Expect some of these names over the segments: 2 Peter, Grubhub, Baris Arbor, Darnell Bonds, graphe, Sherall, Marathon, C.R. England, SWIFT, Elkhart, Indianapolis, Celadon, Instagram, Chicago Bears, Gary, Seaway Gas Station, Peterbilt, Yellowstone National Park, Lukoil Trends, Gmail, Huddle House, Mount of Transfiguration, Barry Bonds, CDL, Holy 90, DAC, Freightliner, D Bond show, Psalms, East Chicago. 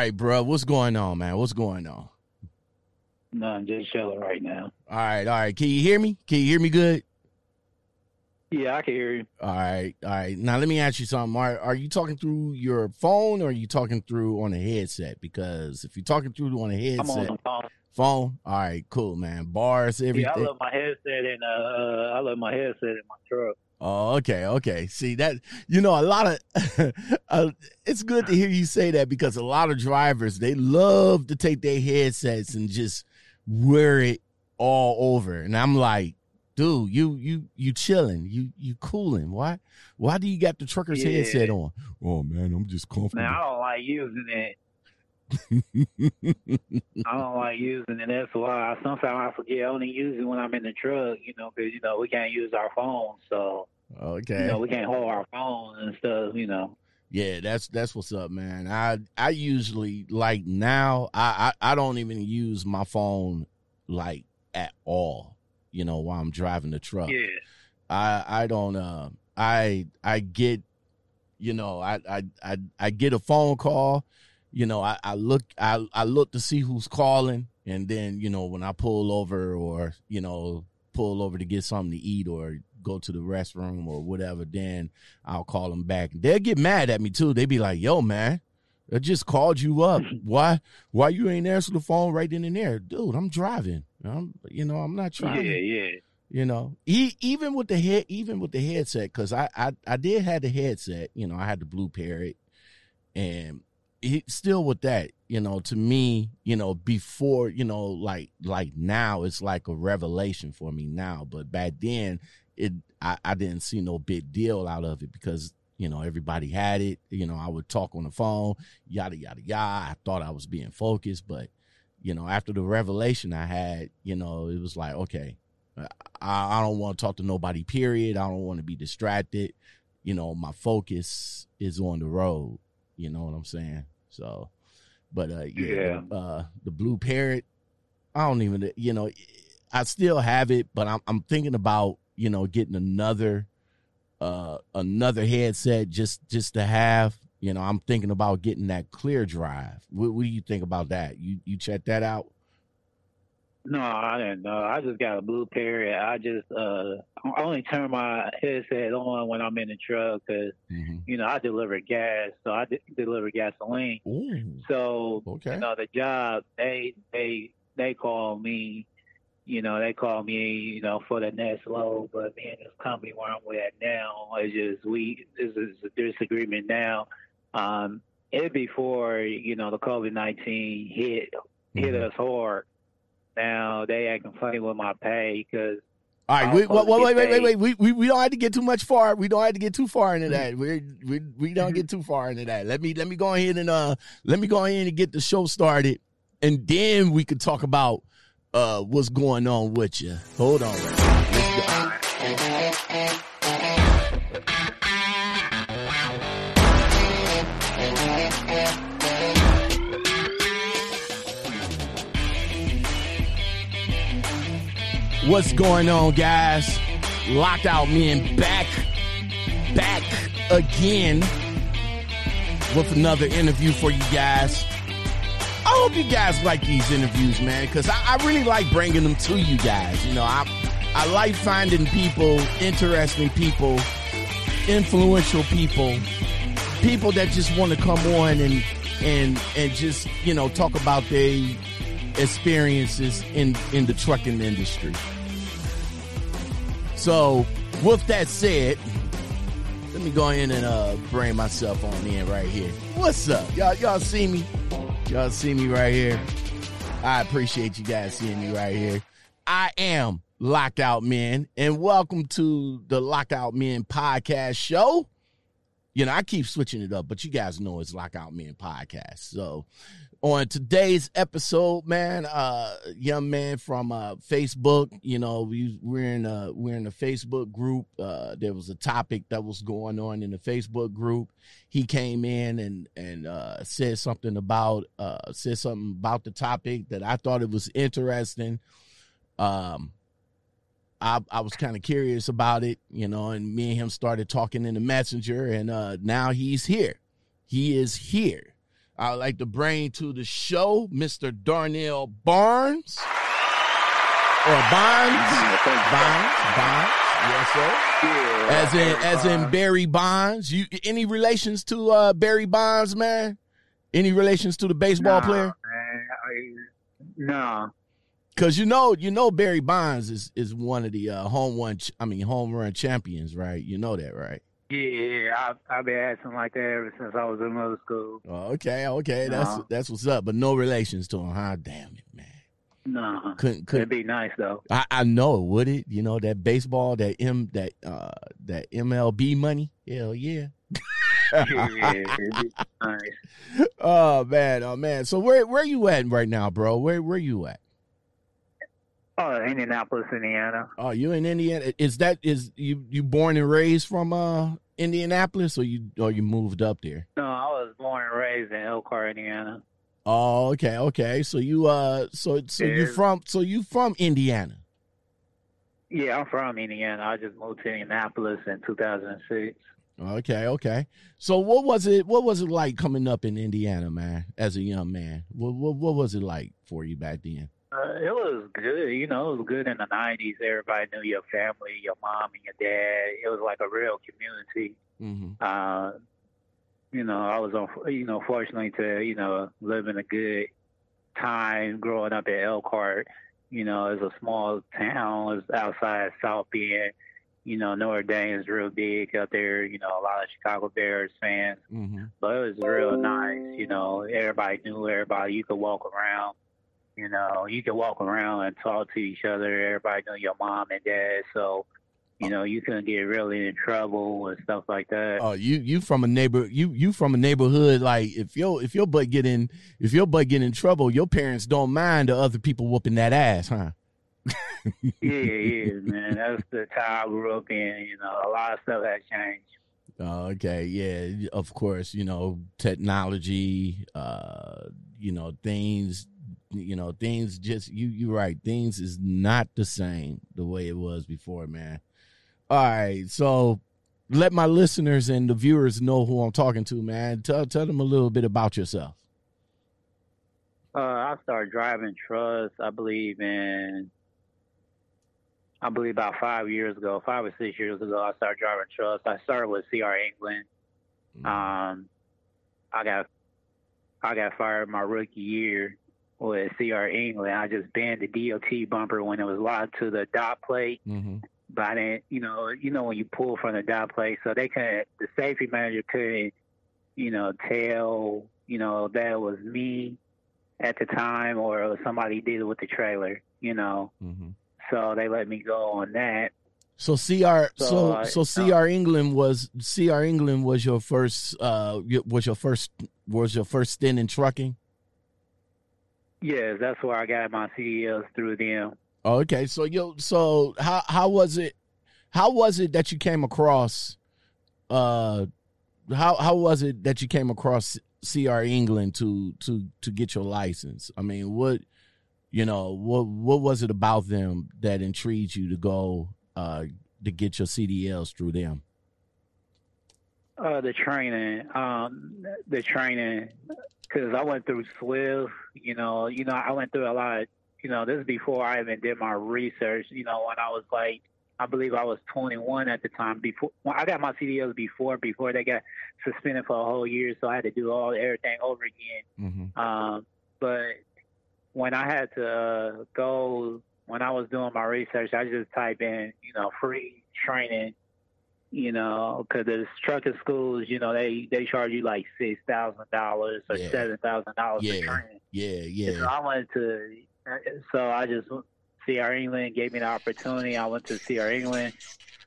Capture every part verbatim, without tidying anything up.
right, bro. What's going on, man? What's going on? No, I'm just chilling right now. All right, all right. Can you hear me? Can you hear me good? Yeah, I can hear you. All right, all right. Now, let me ask you something. Are, are you talking through your phone or are you talking through on a headset? Because if you're talking through on a headset. I'm on the phone. Phone? All right, cool, man. Bars, everything. Yeah, I love my headset and uh, I love my headset in my truck. Oh, okay, okay. See, that, you know, a lot of, uh, it's good to hear you say that because a lot of drivers, they love to take their headsets and just wear it all over. And I'm like, dude, you you you chilling, you you cooling. Why why do you got the trucker's yeah. headset on? Oh man, I'm just comfortable. Man, I don't like using it. I don't like using it. That's why sometimes I forget. I only use it when I'm in the truck, you know, because you know we can't use our phones, so okay, you know we can't hold our phones and stuff, you know. Yeah, that's that's what's up, man. I I usually like now I, I I don't even use my phone like at all, you know, while I'm driving the truck. Yeah, I I don't uh I I get, you know, I I I, I get a phone call. You know, I, I look I, I look to see who's calling, and then, you know, when I pull over or, you know, pull over to get something to eat or go to the restroom or whatever, then I'll call them back. They'll get mad at me, too. They be like, yo, man, I just called you up. Why why you ain't answer the phone right then and there? Dude, I'm driving. I'm, you know, I'm not trying. Yeah, yeah. You know, e- even with the head, even with the headset, because I, I, I did have the headset. You know, I had the Blue Parrot and. It, still with that, you know, to me, you know, before, you know, like like now it's like a revelation for me now. But back then, it I, I didn't see no big deal out of it because, you know, everybody had it. You know, I would talk on the phone, yada, yada, yada. I thought I was being focused. But, you know, after the revelation I had, you know, it was like, okay, I, I don't want to talk to nobody, period. I don't want to be distracted. You know, my focus is on the road. You know what I'm saying? So, but uh, yeah, yeah. Uh, the Blue Parrot, I don't even, you know, I still have it, but I'm, I'm thinking about, you know, getting another, uh, another headset just, just to have, you know, I'm thinking about getting that Clear Drive. What, what do you think about that? You, you check that out? No, I didn't know. I just got a Blue Parrot. I just uh, I only turn my headset on when I'm in the truck because, mm-hmm. you know, I deliver gas, so I de- deliver gasoline. Ooh. So, okay. you know, the job, they they they call me, you know, they call me, you know, for the next load. But me and this company where I'm with now, it's just we, this is a disagreement now. Um, it before, you know, the COVID nineteen hit, mm-hmm. hit us hard. Now they acting funny with my pay because. All right, we, well, wait, wait, wait, wait, we, we we don't have to get too much far. We don't have to get too far into that. We we we don't get too far into that. Let me let me go ahead and uh let me go ahead and get the show started, and then we could talk about uh what's going on with you. Hold on, let's go. What's going on, guys? Lockout Men back, back again with another interview for you guys. I hope you guys like these interviews, man, because I, I really like bringing them to you guys. You know, I I like finding people, interesting people, influential people, people that just want to come on and and and just, you know, talk about their experiences in in the trucking industry. So, with that said, let me go in and uh, bring myself on in right here. What's up? Y'all y'all see me? Y'all see me right here? I appreciate you guys seeing me right here. I am Lockout Men, and welcome to the Lockout Men podcast show. You know, I keep switching it up, but you guys know it's Lockout Men podcast. So, on today's episode, man, uh, young man from uh, Facebook, you know, we, we're in a we're in a Facebook group. Uh, there was a topic that was going on in the Facebook group. He came in and and uh, said something about uh, said something about the topic that I thought it was interesting. Um, I I was kind of curious about it, you know, and me and him started talking in the messenger, and uh, now he's here. He is here. I would like to bring to the show Mister Darnell Bonds. Or Bonds. Bonds. Bonds. Yes, sir. Yeah, as in Barry as Bonds. in Barry Bonds. You any relations to uh, Barry Bonds, man? Any relations to the baseball nah, player? No. Nah. Cause you know, you know Barry Bonds is, is one of the uh, home run ch- I mean home run champions, right? You know that, right? Yeah, I've been asking like that ever since I was in middle school. Oh, okay, okay, nah. that's that's what's up. But no relations to him, huh? Damn it, man. No, nah. couldn't couldn't It'd be nice though. I, I know, would it? You know that baseball, that m that uh that M L B money. Hell yeah. yeah, nice. Oh man, oh man. So where where you at right now, bro? Where where you at? Oh, Indianapolis, Indiana. Oh, you in Indiana? Is that is you you born and raised from uh Indianapolis, or you or you moved up there? No, I was born and raised in Elkhart, Indiana. Oh, okay, okay. So you uh, so so yeah. you from so you from Indiana? Yeah, I'm from Indiana. I just moved to Indianapolis in two thousand six. Okay, okay. So what was it? What was it like coming up in Indiana, man? As a young man, what what, what was it like for you back then? Uh, it was good, you know, it was good in the nineties. Everybody knew your family, your mom and your dad. It was like a real community. Mm-hmm. Uh, you know, I was, on, you know, fortunately to, you know, live in a good time growing up at Elkhart. You know, it's a small town. It's outside South Bend. You know, Notre Dame is real big up there. You know, a lot of Chicago Bears fans. Mm-hmm. But it was real nice. You know, everybody knew everybody. You could walk around. You know, you could walk around and talk to each other. Everybody know your mom and dad, so you know you couldn't get really in trouble and stuff like that. Oh, you you from a neighbor you you from a neighborhood like if your if your butt get in if your butt get in trouble, your parents don't mind the other people whooping that ass, huh? yeah, yeah, man. That's the time I grew up in. You know, a lot of stuff has changed. Oh, okay, yeah, of course. You know, technology. Uh, you know, things. You know, things just you you right. Things is not the same the way it was before, man. All right, so let my listeners and the viewers know who I'm talking to, man. Tell tell them a little bit about yourself. Uh, I started driving trucks. I believe in. I believe about five years ago, five or six years ago, I started driving trucks. I started with C R. England. Mm-hmm. Um, I got I got fired my rookie year. With C R. England, I just banned the D O T bumper when it was locked to the dot plate. Mm-hmm. But I didn't, you know, you know when you pull from the dot plate, so they couldn't. The safety manager couldn't, you know, tell, you know, that it was me at the time or it was somebody did it with the trailer, you know. Mm-hmm. So they let me go on that. So C R, so so, so C R. England was C R. England was your first uh was your first was your first stint in trucking. Yes, that's where I got my C E Os through them. Okay, so yo, so how how was it? How was it that you came across? Uh, how how was it that you came across C R. England to to to get your license? I mean, what you know, what what was it about them that intrigued you to go uh, to get your C D Ls through them? Uh, the training, um, the training. Because I went through SWIFT, you know, you know, I went through a lot. You know, this is before I even did my research. You know, when I was like, I believe I was twenty-one at the time. Before well, I got my C D Ls before, before they got suspended for a whole year, so I had to do all everything over again. Mm-hmm. Um, but when I had to go, when I was doing my research, I just typed in, you know, free training. You know, because the trucking schools, you know, they, they charge you like six thousand dollars or yeah. seven thousand dollars yeah. for training. Yeah, yeah. So I went to, so I just, C R. England gave me the opportunity. I went to C R. England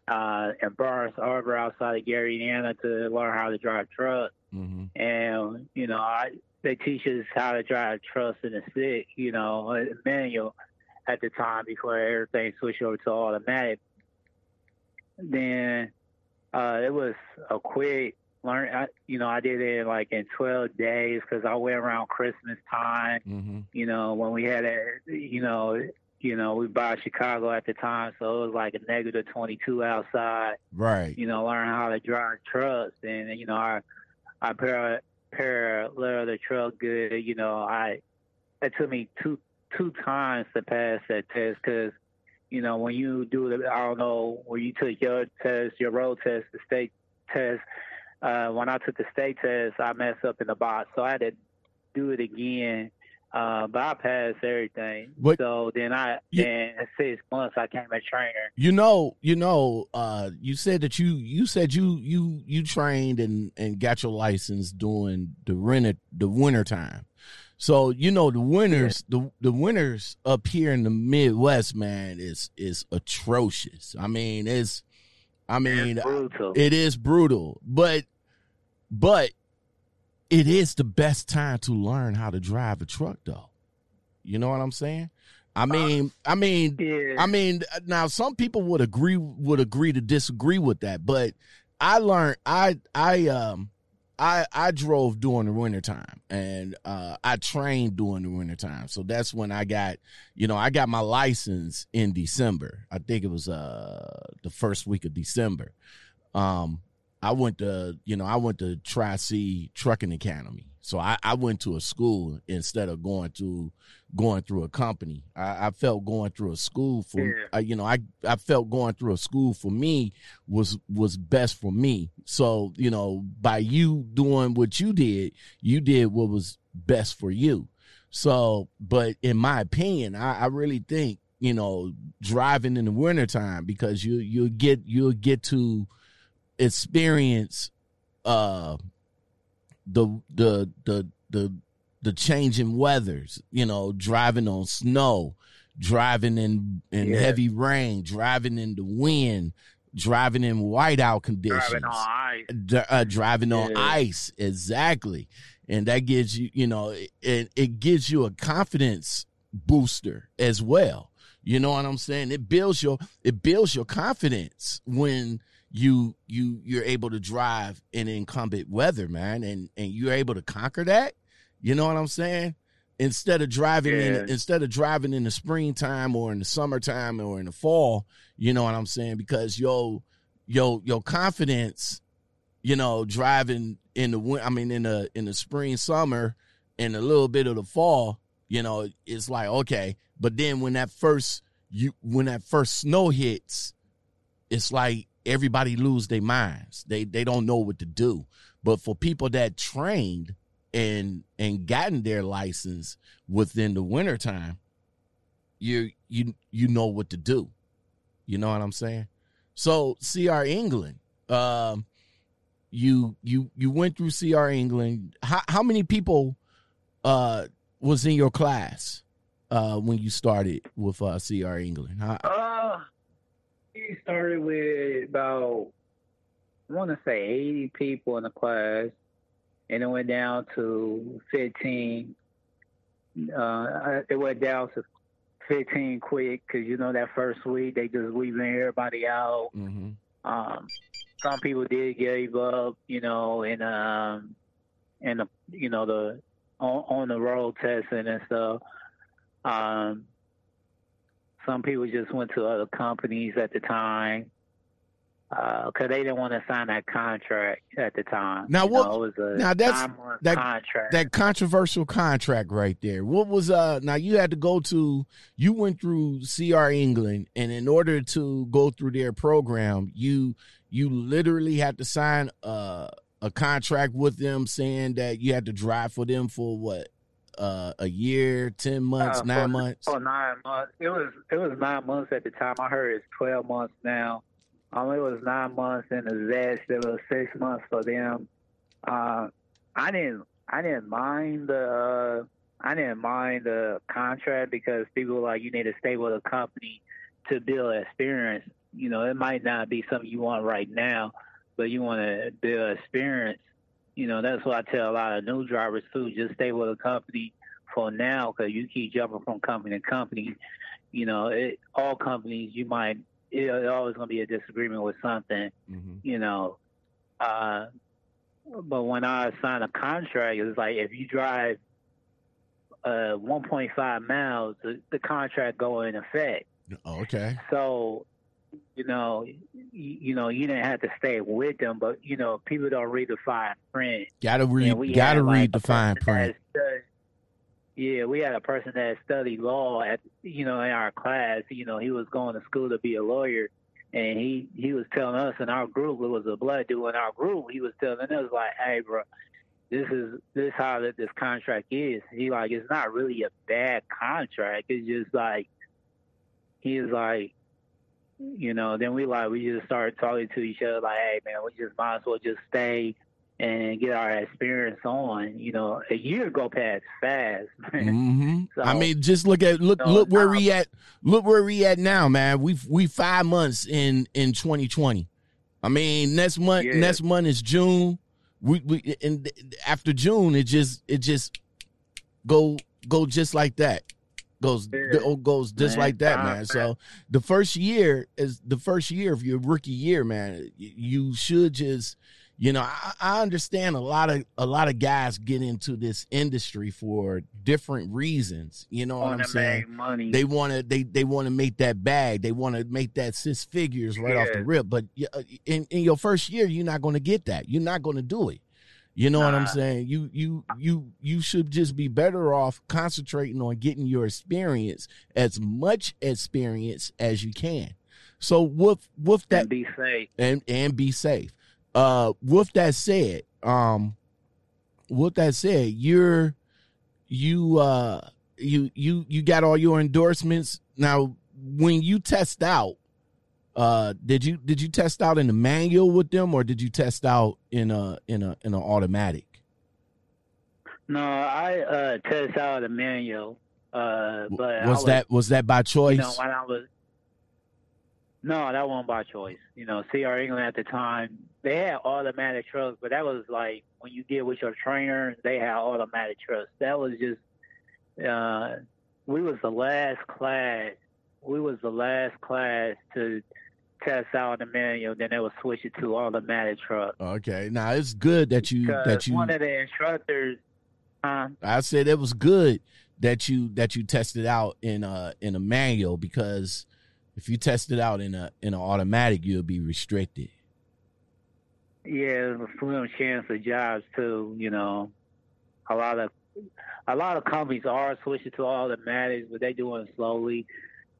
uh, and Baris Arbor outside of Gary, Indiana to learn how to drive trucks. Mm-hmm. And, you know, I, they teach us how to drive trucks in a stick, you know, manual at the time before everything switched over to automatic. Then, Uh, it was a quick learn. I, you know, I did it like in twelve days because I went around Christmas time. Mm-hmm. You know, when we had a, you know, you know, we bought Chicago at the time, so it was like a negative twenty-two outside. Right. You know, learning how to drive trucks, and you know, our our repair, let the truck good. You know, I it took me two two times to pass that test because, you know, when you do the, I don't know, when you took your test, your road test, the state test, uh, when I took the state test, I messed up in the box. So I had to do it again. Uh, but I passed everything. But so then I, you, in six months, I became a trainer. You know, you know, uh, you said that you, you said you, you, you trained and, and got your license during the rent, the winter time. So, you know, the winters, yeah. the, the winters up here in the Midwest, man, is, is atrocious. I mean, it's, I mean, it's brutal. It is brutal, but, but, it is the best time to learn how to drive a truck, though. You know what I'm saying? I mean, uh, I mean, yeah. I mean. Now, some people would agree would agree to disagree with that, but I learned. I I um I I drove during the wintertime, and uh, I trained during the wintertime. So that's when I got, you know, I got my license in December. I think it was uh the first week of December. Um. I went to, you know, I went to Tri-C Trucking Academy. So I, I went to a school instead of going to going through a company. I, I felt going through a school for, yeah. uh, you know, I, I felt going through a school for me was was best for me. So, you know, by you doing what you did, you did what was best for you. So, but in my opinion, I, I really think, you know, driving in the wintertime, because you you'll get you'll get to experience uh the the the the the changing weathers, you know, driving on snow, driving in in yeah. heavy rain, driving in the wind, driving in whiteout conditions, driving on ice, d- uh, driving yeah. on ice, exactly. And that gives you, you know, it it gives you a confidence booster as well. You know what I'm saying? It builds your it builds your confidence when you you you're able to drive in inclement weather, man, and and you're able to conquer that. You know what I'm saying? Instead of driving yeah. in instead of driving in the springtime or in the summertime or in the fall, you know what I'm saying? Because your your your confidence, you know, driving in the I mean in the in the spring, summer, and a little bit of the fall, you know, it's like okay, but then when that first you when that first snow hits, it's like everybody lose their minds. They they don't know what to do. But for people that trained and and gotten their license within the wintertime, you you you know what to do. You know what I'm saying? So C R. England, um, you you you went through C R. England. How how many people uh, was in your class uh, when you started with uh, C R. England? How, uh. We started with about, I want to say eighty people in the class, and it went down to fifteen. Uh, it went down to fifteen quick because, you know, that first week they just leaving everybody out. Mm-hmm. Um, some people did give up, you know, and um, and the, you know the on, on the road testing and stuff. Um. Some people just went to other companies at the time because uh, they didn't want to sign that contract at the time. Now, you what? Know, it was a now that's that contract. That controversial contract right there. What was uh? Now you had to go to you went through C R. England, and in order to go through their program, you you literally had to sign a a contract with them saying that you had to drive for them for what? Uh, a year, ten months, uh, nine for, months. Oh, nine months. It was it was nine months at the time. I heard it's twelve months now. Um, it was nine months in the vest. It was six months for them. Uh, I didn't I didn't mind the uh, I didn't mind the contract because people were like, you need to stay with a company to build experience. You know, it might not be something you want right now, but you want to build experience. You know, that's what I tell a lot of new drivers, too. Just stay with a company for now because you keep jumping from company to company. You know, it, all companies, you might – it's always going to be a disagreement with something, mm-hmm. you know. Uh, but when I sign a contract, it's like if you drive uh, one point five miles, the, the contract go in effect. Okay. So – you know, you, you know, you didn't have to stay with them, but you know, people don't read the fine print. Gotta read, gotta had, read like, the fine print. Studied, yeah, we had a person that studied law at, you know, in our class. You know, he was going to school to be a lawyer, and he, he was telling us in our group, it was a blood dude in our group. He was telling us like, "Hey, bro, this is this is how that this contract is." He like, it's not really a bad contract. It's just like, he's like, you know, then we like, we just started talking to each other like, hey, man, we just might as well just stay and get our experience on. You know, a year go past fast. Mm-hmm. So, I mean, just look at look so look where we at. Look where we at now, man. We we five months in in twenty twenty. I mean, next month yeah. next month is June. We we and after June, it just it just go go just like that. Goes goes just man, like that, man. man. So the first year is the first year of your rookie year, man. You should just, you know, I, I understand a lot of a lot of guys get into this industry for different reasons. You know what I'm saying? Money. They want to they they want to make that bag. They want to make that six figures right yeah. off the rip. But in in your first year, you're not going to get that. You're not going to do it. You know nah. what I'm saying? You you you you should just be better off concentrating on getting your experience, as much experience as you can. So with with that and be safe and, and be safe. Uh, with that said, um, with that said, you're you uh you you you got all your endorsements now. When you test out, Uh, did you did you test out in the manual with them, or did you test out in a in a in an automatic? No, I uh, test out a manual. Uh, but was, was that was that by choice? You know, when I was, no, that wasn't by choice. You know, C R. England at the time, they had automatic trucks, but that was like when you get with your trainer, they had automatic trucks. That was just uh, we was the last class. We was the last class to test out the manual, then they would switch it to automatic truck. Okay, now it's good that you that you. One of the instructors, huh? I said it was good that you that you tested out in a in a manual, because if you test it out in a in an automatic, you'll be restricted. Yeah, it was a slim chance of jobs too. You know, a lot of a lot of companies are switching to automatics, but they doing it slowly.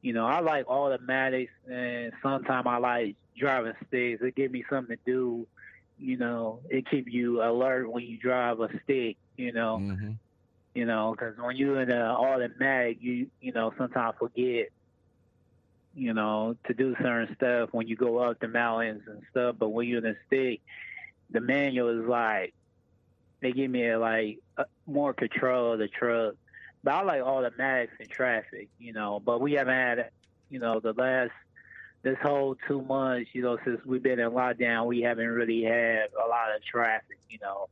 You know, I like automatics, and sometimes I like driving sticks. It gives me something to do. You know, it keep you alert when you drive a stick. You know, mm-hmm. you know, because when you're in an automatic, you you know sometimes forget. You know, to do certain stuff when you go up the mountains and stuff. But when you're in a stick, the manual is like they give me a, like a, more control of the truck. But I like automatics and traffic, you know. But we haven't had, you know, the last, this whole two months, you know, since we've been in lockdown, we haven't really had a lot of traffic, you know.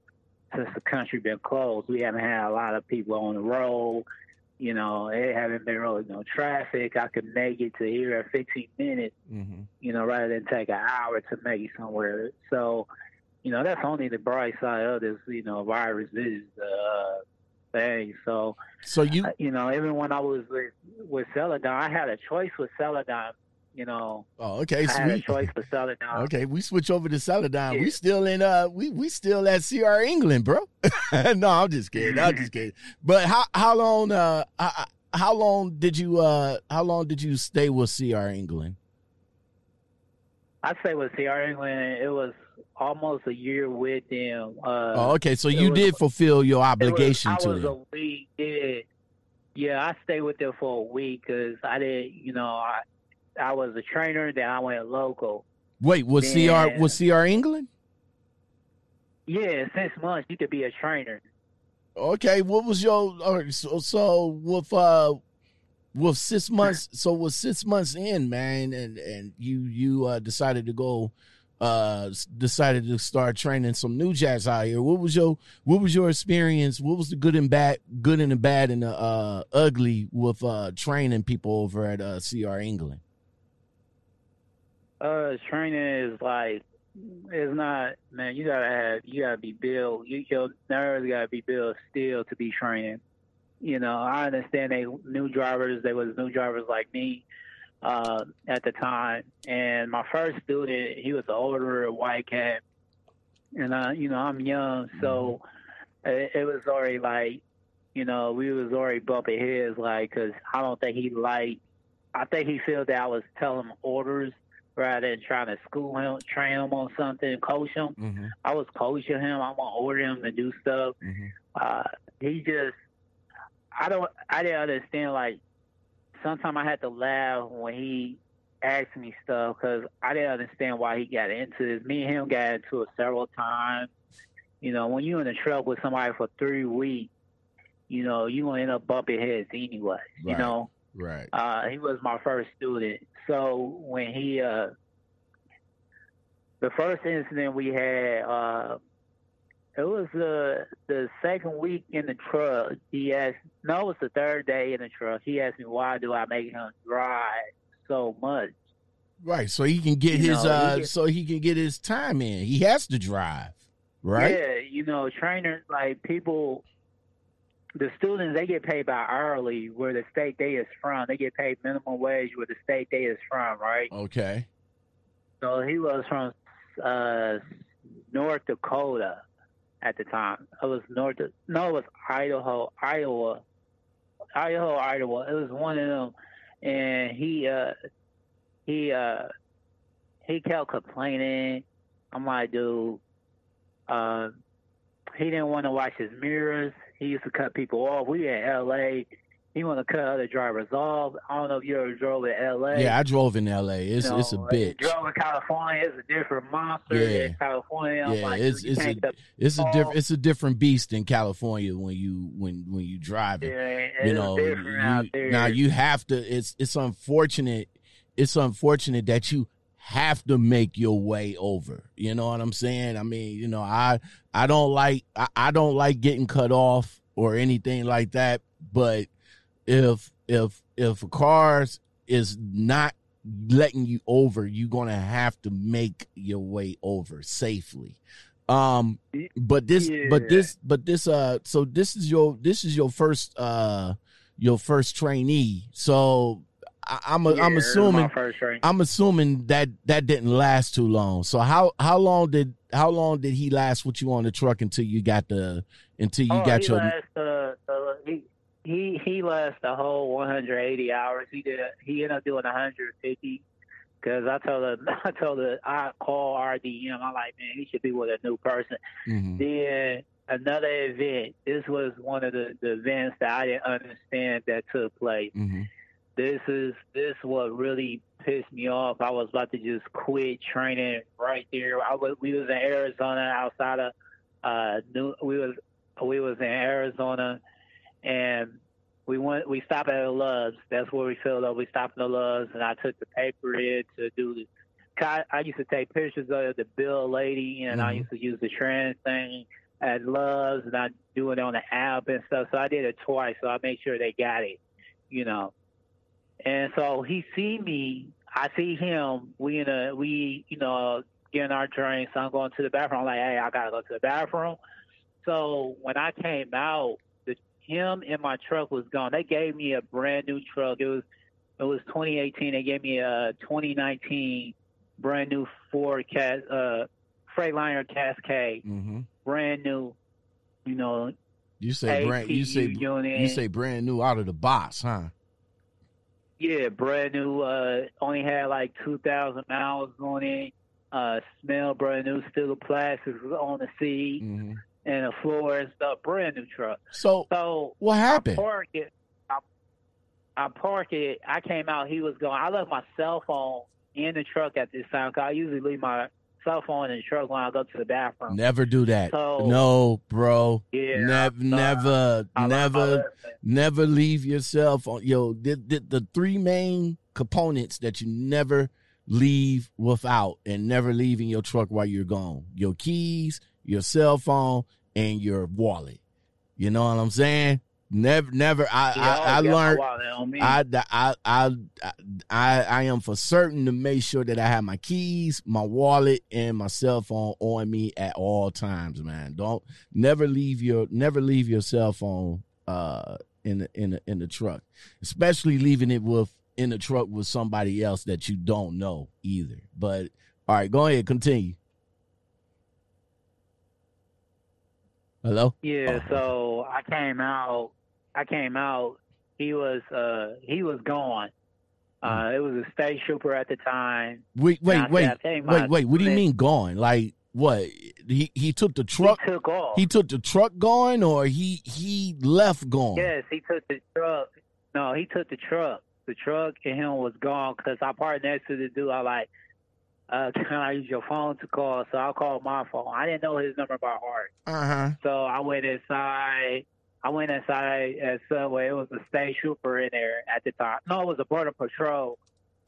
Since the country been closed, we haven't had a lot of people on the road, you know. It haven't been really no traffic. I could make it to here in fifteen minutes, mm-hmm. you know, rather than take an hour to make it somewhere. So, you know, that's only the bright side of this, you know, virus is, uh, thing. So, so you, you know, even when I was with, with Celadon, I had a choice with Celadon, you know. Oh, okay. So I had we, a choice with Celadon. Okay, we switch over to Celadon. Yeah. We still in uh, we we still at C R. England, bro. No, I'm just kidding. I'm just kidding. But how how long uh how, how long did you uh how long did you stay with C R. England? I stayed with C R. England. It was almost a year with them. Uh, oh, okay. So you was, did fulfill your obligation was, I to was them. A week. Yeah. yeah, I stayed with them for a week because I didn't, you know, I I was a trainer, then I went local. Wait, was then, C R was C R England? Yeah, six months you could be a trainer. Okay, what was your all right, so so with uh with six months? So was six months in, man, and and you you uh, decided to go. Uh, decided to start training some new jazz out here. What was your What was your experience? What was the good and bad, good and the bad and the uh, ugly with uh, training people over at uh, C R. England? Uh, training is like it's not, man. You gotta have you gotta be built. You, your nerves gotta be built still to be training. You know, I understand they new drivers. They was new drivers like me. uh, at the time. And my first student, he was an older white cat. And, I, you know, I'm young, so it, it was already like, you know, we was already bumping heads, like, because I don't think he liked, I think he felt that I was telling him orders rather than trying to school him, train him on something, coach him. Mm-hmm. I was coaching him. I'm going to order him to do stuff. Mm-hmm. Uh, he just, I don't, I didn't understand, like, sometimes I had to laugh when he asked me stuff because I didn't understand why he got into this. Me and him got into it several times. You know, when you're in a truck with somebody for three weeks, you know, you're going to end up bumping heads anyway, right. You know. Right. Uh, he was my first student. So when he, uh, the first incident we had, uh, it was uh, the second week in the truck. He asked, no, it was the third day in the truck. He asked me, why do I make him drive so much? Right. So he can get you his, know, uh, he gets, so he can get his time in. He has to drive. Right. Yeah. You know, trainers, like people, the students, they get paid by hourly where the state they is from. They get paid minimum wage where the state they is from, right? Okay. So he was from uh, North Dakota at the time. It was North, no, it was Idaho, Iowa, Idaho, Iowa. It was one of them, and he uh, he uh, he kept complaining. I'm like, dude, uh, he didn't want to wash his mirrors. He used to cut people off. We in L A. He want to cut other drivers off. I don't know if you ever drove in L A. Yeah, I drove in L A. It's you know, it's a bitch. Drove in California. It's a different monster yeah. in California. I'm yeah, like, it's it's a it's a different it's a different beast in California when you when when you drive it. Yeah, you know, you, out there. Now you have to. It's it's unfortunate. It's unfortunate that you have to make your way over. You know what I'm saying? I mean, you know, I I don't like I, I don't like getting cut off or anything like that. But if if if a car is not letting you over, you're gonna have to make your way over safely. Um, but this, yeah. but this, but this. Uh, so this is your this is your first uh your first trainee. So. I'm a, yeah, I'm assuming I'm assuming that that didn't last too long. So how, how long did how long did he last with you on the truck until you got the until you oh, got he your last, uh, uh, he he he lasted the whole one hundred eighty hours. He did he ended up doing one hundred fifty because I told him I told him I called R D M. I'm like, man, he should be with a new person. Mm-hmm. Then another event. This was one of the, the events that I didn't understand that took place. Mm-hmm. This is this what really pissed me off. I was about to just quit training right there. I was we was in Arizona outside of uh New, we was we was in Arizona, and we went we stopped at the Loves. That's where we filled up. We stopped at the Loves, and I took the paper in to do this. I, I used to take pictures of the bill lady, and mm-hmm. I used to use the trans thing at Loves, and I do it on the app and stuff. So I did it twice. So I made sure they got it, you know. And so he see me, I see him, we in a, we, you know, getting our drinks. So I'm going to the bathroom. I'm like, hey, I got to go to the bathroom. So when I came out, the, him and my truck was gone. They gave me a brand new truck. It was, it was twenty eighteen. They gave me a twenty nineteen brand new Ford Cas, uh, Freightliner Cascade, mm-hmm. brand new, you know. You say, brand, you say, unit. You say brand new out of the box, huh? Yeah, brand new, uh, only had like two thousand miles on it, uh, smell brand new, steel plastics on the seat mm-hmm. and the floor and stuff, brand new truck. So, so what happened? I parked it, I, I parked it, I came out, he was gone. I left my cell phone in the truck at this time because I usually leave my cell phone in the truck when I go to the bathroom. Never do that. So, no, bro. Yeah, never, uh, never, I never, never leave your cell phone. Yo, the, the, the three main components that you never leave without and never leave in your truck while you're gone: your keys, your cell phone, and your wallet. You know what I'm saying? Never, never. I, yeah, I, I, I learned. I, I, I, I, I am for certain to make sure that I have my keys, my wallet, and my cell phone on me at all times, man. Don't never leave your, never leave your cell phone, uh, in the, in the, in the truck, especially leaving it with in the truck with somebody else that you don't know either. But, all right, go ahead, continue. Hello? Yeah, oh. so I came out. I came out. He was uh, he was gone. Uh, it was a state trooper at the time. Wait, wait, wait, said, wait, wait. What do you mean gone? Like what? He he took the truck. He took off. He took the truck gone, or he he left gone. Yes, he took the truck. No, he took the truck. The truck and him was gone because I parked next to the dude. I like, uh, can I use your phone to call? So I called my phone. I didn't know his number by heart. Uh huh. So I went inside. I went inside at Subway. It was a state trooper in there at the time. No, it was a border patrol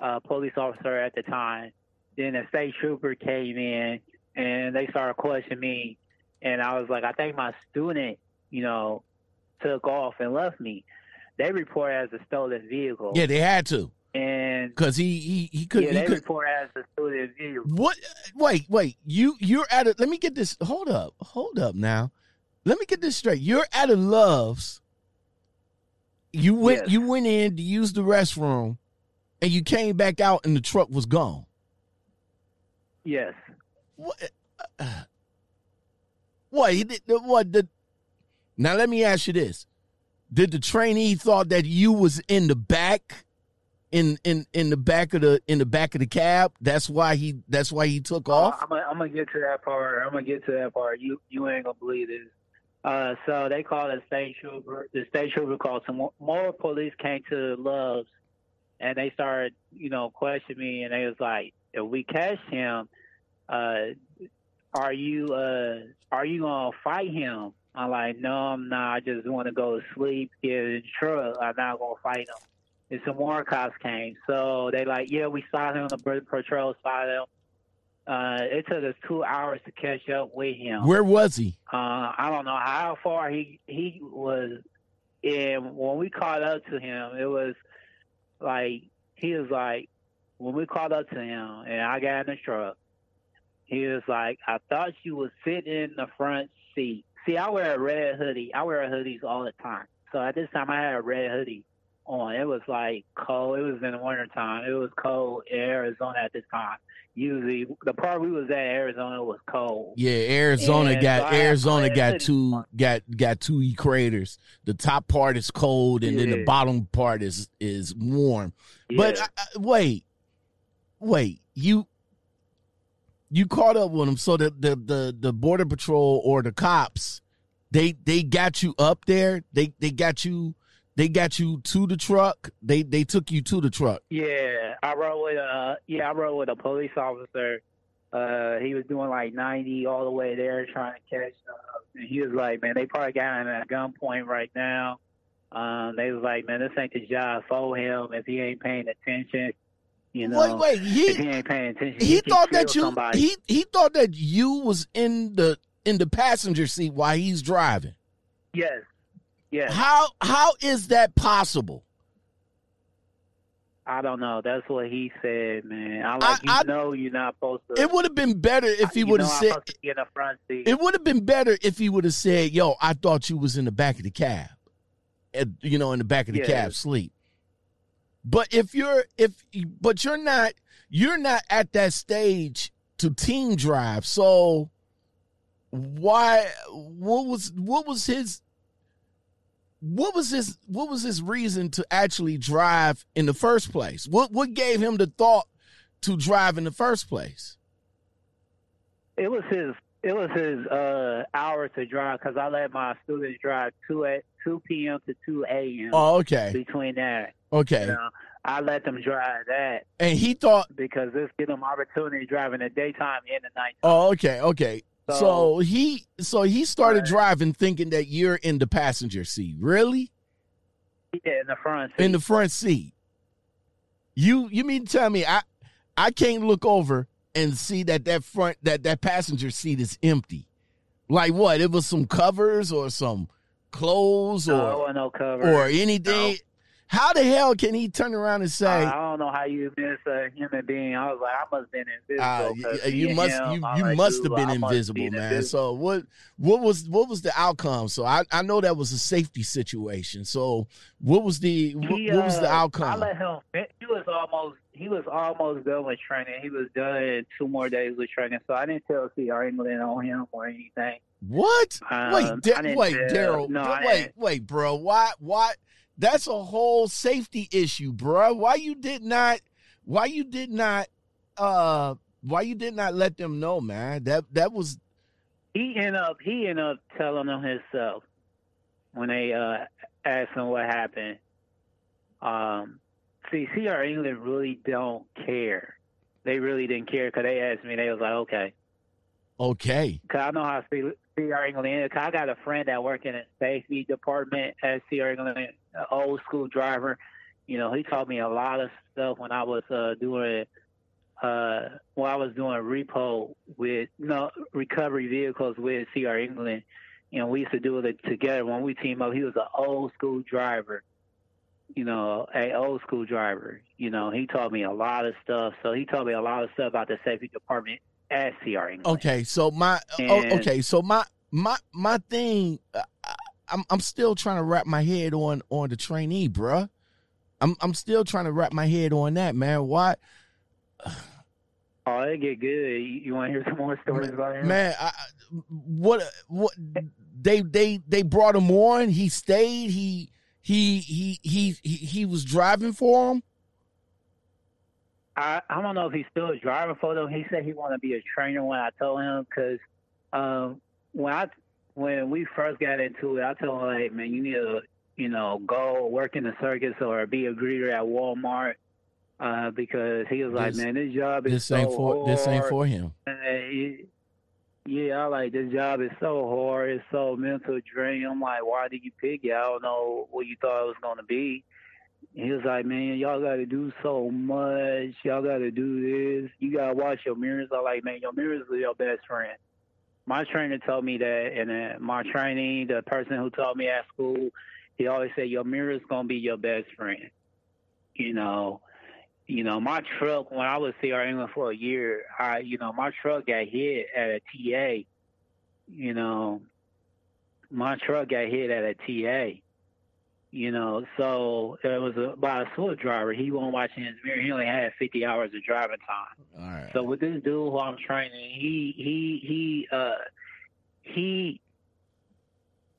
uh, police officer at the time. Then a state trooper came in, and they started questioning me. And I was like, I think my student, you know, took off and left me. They report as a stolen vehicle. Yeah, they had to. And because he, he, he couldn't. Yeah, he they could... report as a stolen vehicle. What? Wait, wait. You, you're at it. Let me get this. Hold up. Hold up now. Let me get this straight. You're at a Love's. You went yes. you went in to use the restroom, and you came back out, and the truck was gone. Yes. What? Uh, what? He did, what did, now, let me ask you this. Did the trainee thought that you was in the back, in, in, in the back of the in the back of the cab? That's why he that's why he took off? Uh, I'm going to get to that part. I'm going to get to that part. You, you ain't going to believe this. Uh, so they called a state trooper. The state trooper called some more, more police came to the Loves, and they started, you know, questioning me. And they was like, "If we catch him, uh, are you uh, are you gonna fight him?" I'm like, "No, I'm not. I just want to go to sleep, get in the truck. I'm not gonna fight him." And some more cops came, so they like, "Yeah, we saw him. The patrol saw him." Uh, it took us two hours to catch up with him. Where was he? Uh, I don't know how far he he was. And when we caught up to him, it was like, he was like, when we caught up to him and I got in the truck, he was like, "I thought you was sitting in the front seat." See, I wear a red hoodie. I wear hoodies all the time. So at this time I had a red hoodie on. It was like cold. It was in the winter time. It was cold in Arizona at this time. Usually, the part we was at Arizona was cold. Yeah, Arizona and got so Arizona got two got got two craters. The top part is cold, and yeah. then the bottom part is is warm. Yeah. But I, I, wait, wait, you you caught up with them? So the, the the the border patrol or the cops, they they got you up there. They they got you. They got you to the truck. They they took you to the truck. Yeah, I rode with a yeah I rode with a police officer. Uh, he was doing like ninety all the way there, trying to catch up. And he was like, "Man, they probably got him at gunpoint right now." Um, they was like, "Man, this ain't the job for him if he ain't paying attention." You know, wait, wait, he, if he ain't paying attention, he, he thought that you somebody. he he thought that you was in the in the passenger seat while he's driving. Yes. Yes. How how is that possible? I don't know. That's what he said, man. I like I, you I, know you're not supposed to. It would have been better if he would have said. In the front seat. It would have been better if he would have said, "Yo, I thought you was in the back of the cab," and, you know, in the back of the yes. cab, sleep. But if you're if but you're not you're not at that stage to team drive. So why? What was what was his? What was his what was his reason to actually drive in the first place? What what gave him the thought to drive in the first place? It was his it was his uh, hour to drive because I let my students drive two at two p.m. to two a.m. Oh, okay. Between that, okay, you know, I let them drive that, and he thought because this give them opportunity to drive in the daytime and the nighttime. Oh, okay, okay. So, so he so he started right. driving thinking that you're in the passenger seat. Really? Yeah, in the front seat. In the front seat. You you mean to tell me I I can't look over and see that that front that that passenger seat is empty? Like what? It was some covers or some clothes or no, no covers. Or anything. No. How the hell can he turn around and say? Uh, I don't know how you miss a human being. I was like, I must have been invisible. Uh, you must, him, you, you like, must have been invisible, man. Invisible. So what? What was what was the outcome? So I, I know that was a safety situation. So what was the he, what, what was the outcome? Uh, I let him. He was almost he was almost done with training. He was done two more days with training. So I didn't tell C R. England on him or anything. What? Um, wait, da- wait, Daryl. No, wait, wait, bro. Why? Why? That's a whole safety issue, bro. Why you did not, why you did not, uh, why you did not let them know, man? That that was. He ended up he ended up telling them himself when they uh, asked him what happened. Um, see, C R. England really don't care. They really didn't care because they asked me. They was like, okay, okay. Because I know how to see. C R. England, I got a friend that worked in a safety department at C R. England, an old school driver. You know, he taught me a lot of stuff when I was uh, doing uh, when I was doing repo with no recovery vehicles with C R. England. You know, we used to do it together when we team up. He was an old school driver. You know, a old school driver. You know, he taught me a lot of stuff. So he taught me a lot of stuff about the safety department. Okay, so my and, okay, so my my my thing, I, I'm I'm still trying to wrap my head on on the trainee, bruh. I'm I'm still trying to wrap my head on that, man. Why? Oh, it get good. You, you want to hear some more stories about him, man? I, what what they they they brought him on. He stayed. He he he he he, he was driving for him. I, I don't know if he's still driving for them. He said he wanted to be a trainer when I told him because um, when I when we first got into it, I told him, like, man, you need to, you know, go work in the circus or be a greeter at Walmart uh, because he was like, this, man, this job is this so ain't for, hard. This ain't for him. It, yeah, I like, this job is so hard. It's so mental drain. I'm like, why did you pick it? I don't know what you thought it was going to be. He was like, man, y'all got to do so much. Y'all got to do this. You got to watch your mirrors. I'm like, man, your mirrors are your best friend. My trainer told me that, and uh, my trainee, the person who taught me at school, he always said, your mirror's going to be your best friend. You know, you know, my truck, when I was C R. England for a year, I, you know, my truck got hit at a T A. You know, my truck got hit at a T A. You know, so it was a, by a SWIFT driver. He wasn't watching his mirror. He only had fifty hours of driving time. All right. So with this dude who I'm training, he he he uh he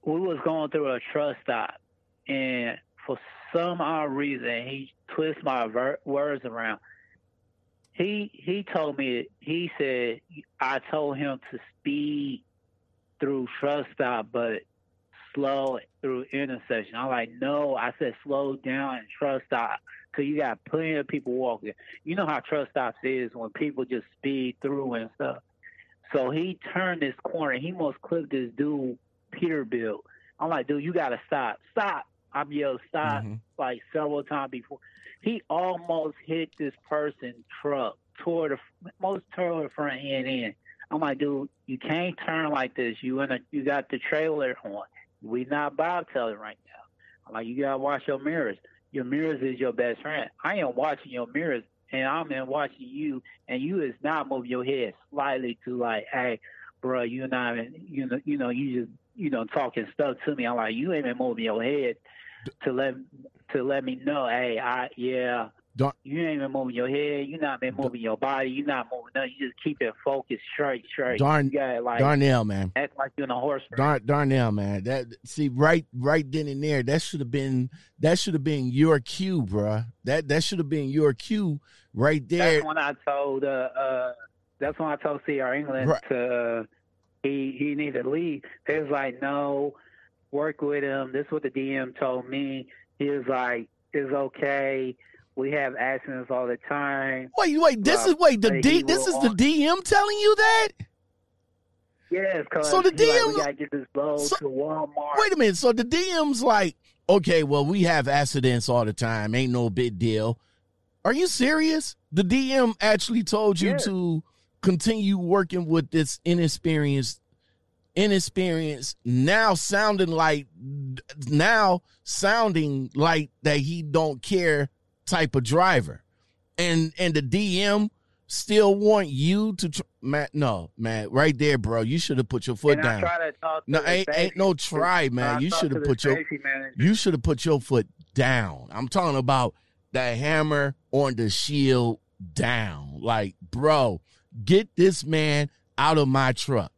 we was going through a truck stop, and for some odd reason he twisted my ver- words around. He he told me he said I told him to speed through truck stop, but slow through intersection. I'm like, no, I said slow down and truck stop because you got plenty of people walking. You know how truck stops is when people just speed through and stuff. So he turned this corner. He almost clipped this dude, Peterbilt. I'm like, dude, you got to stop. Stop. I've yelled stop mm-hmm. like several times before. He almost hit this person's truck toward the, most toward the front end end. I'm like, dude, you can't turn like this. You in a, you got the trailer on. We not bobtailing right now. I'm like, you got to watch your mirrors. Your mirrors is your best friend. I am watching your mirrors, and I'm in watching you, and you is not moving your head slightly to like, hey, bro, you're not, you know, you know, you just, you know, talking stuff to me. I'm like, you ain't been moving your head to let to let me know, hey, I yeah, Don't, you ain't been moving your head. You not been moving your body. You not moving nothing. You just keep it focused, straight, straight. Darn, you gotta, like, Darnell, man. Act like you're in a horse race. Darn, Darnell, man. That see right, right then and there. That should have been. That should have been your cue, bruh. That that should have been your cue right there. That's when I told. Uh, uh, that's when I told C R. England right. to. Uh, he he needed to leave. He was like, no, work with him. This is what the D M told me. He was like, it's okay. We have accidents all the time. Wait, wait, this uh, is wait the D. This is the D M telling you that. Yes, cause so the D M like, we gotta get this load so, to Walmart. Wait a minute. So the D M's like, okay, well, we have accidents all the time. Ain't no big deal. Are you serious? The D M actually told you yes. to continue working with this inexperienced inexperienced, now sounding like now sounding like that he don't care type of driver. And and the D M still want you to tr- Matt, no, man, right there, bro. You should have put your foot and down. To to no, ain't, ain't no try, man. You should have put your manager. You should have put your foot down. I'm talking about that hammer on the shield down. Like, bro, get this man out of my truck.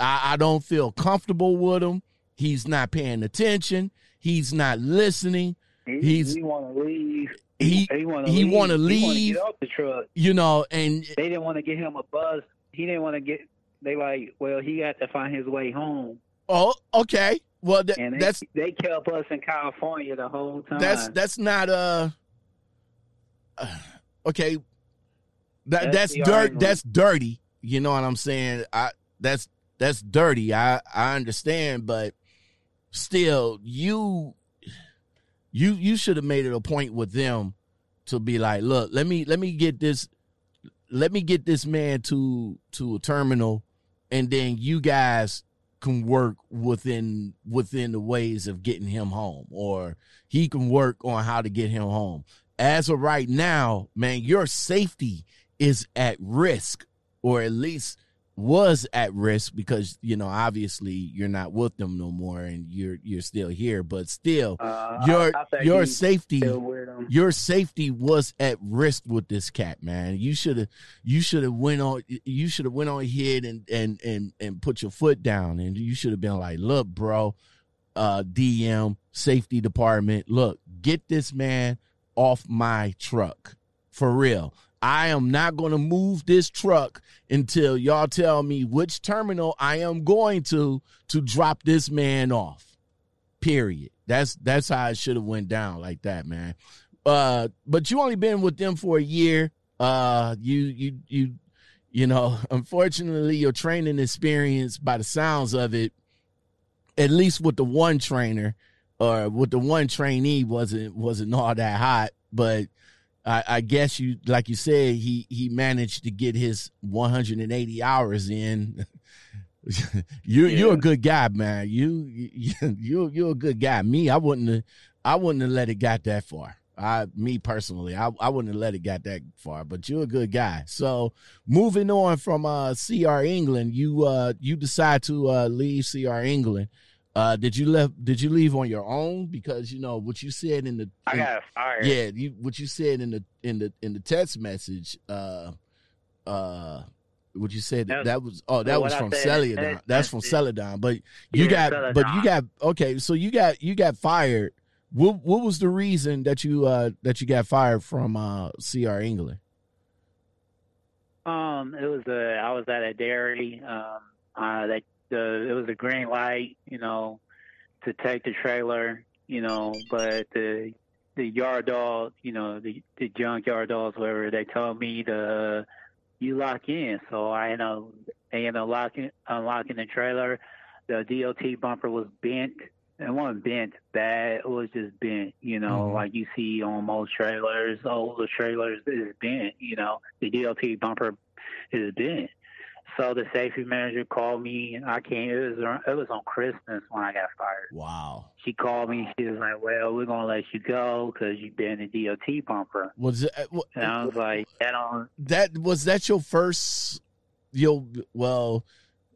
I, I don't feel comfortable with him. He's not paying attention. He's not listening. He, He's he want to leave. He he want to leave. leave. He want to get off the truck. You know, and they didn't want to get him a bus. He didn't want to get. They like, well, he got to find his way home. Oh, okay. Well, th- and they, that's they kept us in California the whole time. That's that's not uh. Okay, that that's, that's dirt. That's dirty. You know what I'm saying? I that's that's dirty. I I understand, but still, you. You you should have made it a point with them to be like, look, let me let me get this let me get this man to to a terminal, and then you guys can work within within the ways of getting him home, or he can work on how to get him home. As of right now, man, your safety is at risk, or at least was at risk, because, you know, obviously you're not with them no more and you're you're still here, but still uh, your your safety your safety was at risk with this cat, man. You should have you should have went on you should have went on ahead and and and and put your foot down, and you should have been like, look, bro, uh D M, safety department, look, get this man off my truck for real. I am not going to move this truck until y'all tell me which terminal I am going to to drop this man off. Period. That's that's how it should have went down, like that, man. Uh, but you only been with them for a year. Uh, you you you you know, unfortunately, your training experience, by the sounds of it, at least with the one trainer or with the one trainee, wasn't wasn't all that hot, but. I, I guess you, like you said, he, he managed to get his one hundred eighty hours in. you yeah. You're a good guy, man. You you you you're a good guy. Me, I wouldn't have, I wouldn't have let it got that far. I me personally, I I wouldn't have let it got that far. But you're a good guy. So moving on from uh, C R. England, you uh you decide to uh, leave C R. England. Uh, did you left? Did you leave on your own? Because, you know what you said in the in, I got fired. Yeah, you, what you said in the in the in the text message. Uh, uh, what you said that, that was oh that was from Celadon. That's from Celadon. But you yeah, got Celadon. but you got okay. So you got you got fired. What what was the reason that you uh, that you got fired from uh, C R. England? Um, it was a I was at a dairy. Um, uh, that. The, it was a green light, you know, to take the trailer, you know, but the the yard dogs, you know, the, the junk yard dogs, whatever, they told me to, you lock in. So I ended up, they ended up locking, unlocking the trailer. The D O T bumper was bent. It wasn't bent bad. It was just bent, you know, mm-hmm. like you see on most trailers, older trailers, it's bent, you know. The D O T bumper is bent. So the safety manager called me. I came. It was it was on Christmas when I got fired. Wow. She called me. She was like, "Well, we're gonna let you go because you've been a D O T bumper." Was that, what, and I was like, "That on that was that your first? Your well,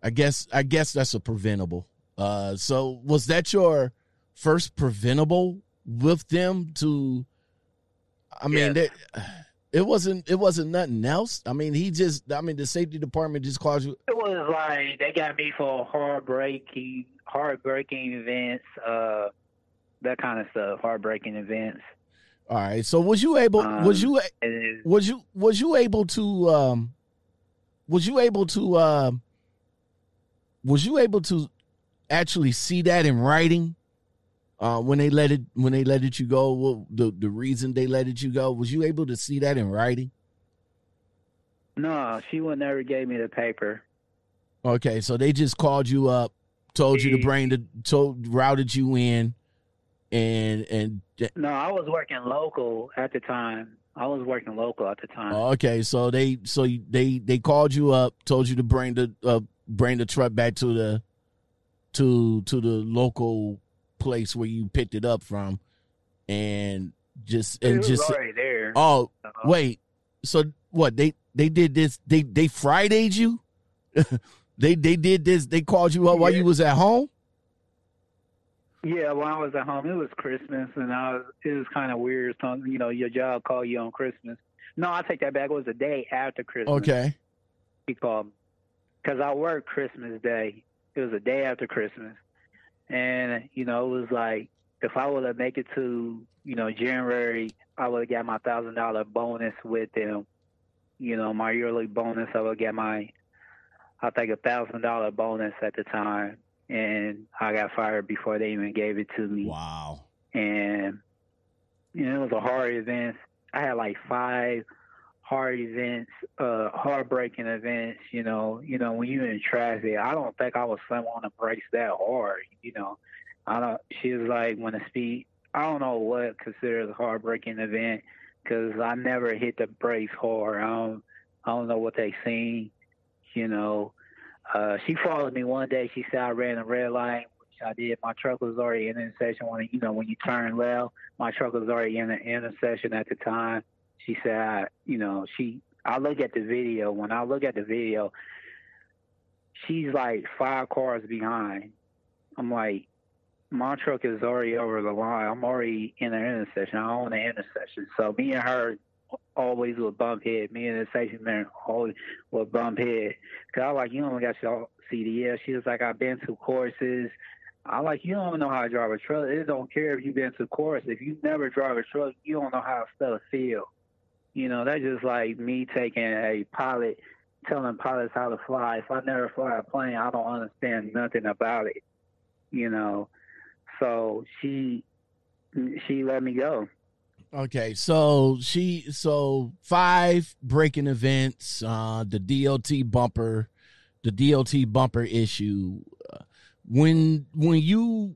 I guess I guess that's a preventable. Uh, so was that your first preventable with them? To, I mean, yes. that. It wasn't. It wasn't nothing else. I mean, he just. I mean, the safety department just called you. It was like they got me for heartbreaking, heartbreaking events, uh, that kind of stuff. Heartbreaking events. All right. So was you able? Um, was you? Was you? Was you able to? Um, was you able to? Um, was you able to actually see that in writing? Uh, when they let it, when they let it you go, well, the the reason they let it you go, was you able to see that in writing? No, she would never gave me the paper. Okay, so they just called you up, told she, you to bring the, told routed you in, and and. No, I was working local at the time. I was working local at the time. Okay, so they so they they called you up, told you to bring the uh, bring the truck back to the to to the local place where you picked it up from, and just and it was just already there. Oh, uh-huh. Wait. So what they they did this? They they Friday'd you? they they did this? They called you up yeah. while you was at home? Yeah, while I was at home, it was Christmas, and I was, it was kind of weird. So, you know, your job called you on Christmas. No, I take that back. It was the day after Christmas. Okay. He called me because I worked Christmas Day. It was the day after Christmas. And, you know, it was like, if I would have make it to, you know, January, I would have got my one thousand dollars bonus with them. You know, my yearly bonus, I would get my, I think, a one thousand dollars bonus at the time. And I got fired before they even gave it to me. Wow. And, you know, it was a hard event. I had like five hard events, uh, heartbreaking events, you know, you know, when you're in traffic. I don't think I was someone to brace that hard, you know. I don't, she was like, when the speed, I don't know what considers a heartbreaking event, because I never hit the brakes hard. I don't, I don't know what they seen, you know. Uh, she followed me one day. She said I ran a red light, which I did. My truck was already in the intersection. When, you know, when you turn left, my truck was already in the intersection at the time. She said, I, you know, she, I look at the video. When I look at the video, she's like five cars behind. I'm like, my truck is already over the line. I'm already in the intersection. I own the intersection. So me and her always would bump head. Me and the safety man always would bump head. Cause I was like, you don't got your C D L. She was like, I've been to courses. I like, you don't know how to drive a truck. It don't care if you've been to course. If you never drive a truck, you don't know how stuff feels. You know, that's just like me taking a pilot, telling pilots how to fly. If I never fly a plane, I don't understand nothing about it. You know, so she she let me go. Okay, so she so five braking events, uh, the D O T bumper, the D O T bumper issue. Uh, when when you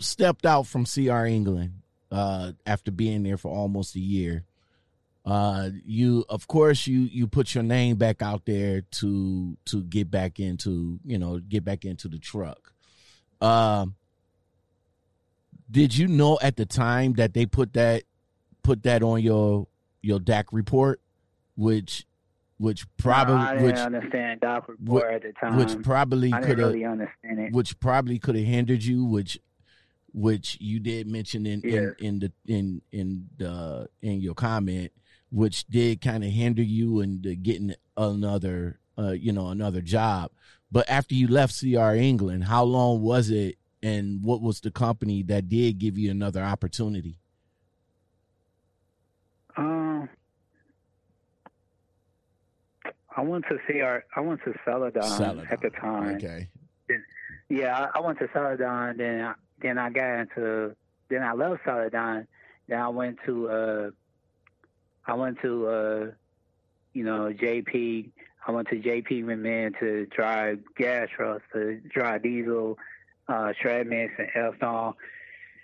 stepped out from C R. England uh, after being there for almost a year, uh, you of course you you put your name back out there to to get back into you know get back into the truck. Uh, Did you know at the time that they put that put that on your your D A C report, which which probably no, I didn't which, understand D A C report which, at the time, which probably could really understand it, which probably could have hindered you, which which you did mention in yeah. in, in the in in the in your comment, which did kind of hinder you and getting another uh, you know another job. But after you left C R. England, how long was it? And what was the company that did give you another opportunity? Um, I went to see our, I went to Celadon, Celadon. at the time. Okay. Then, yeah, I, I went to Celadon. Then, I, then I got into. Then I left Celadon. Then I went to. Uh, I went to. Uh, you know, J P. I went to J P McMahon to drive gas trucks, to drive diesel. Uh, shred mix and ethanol.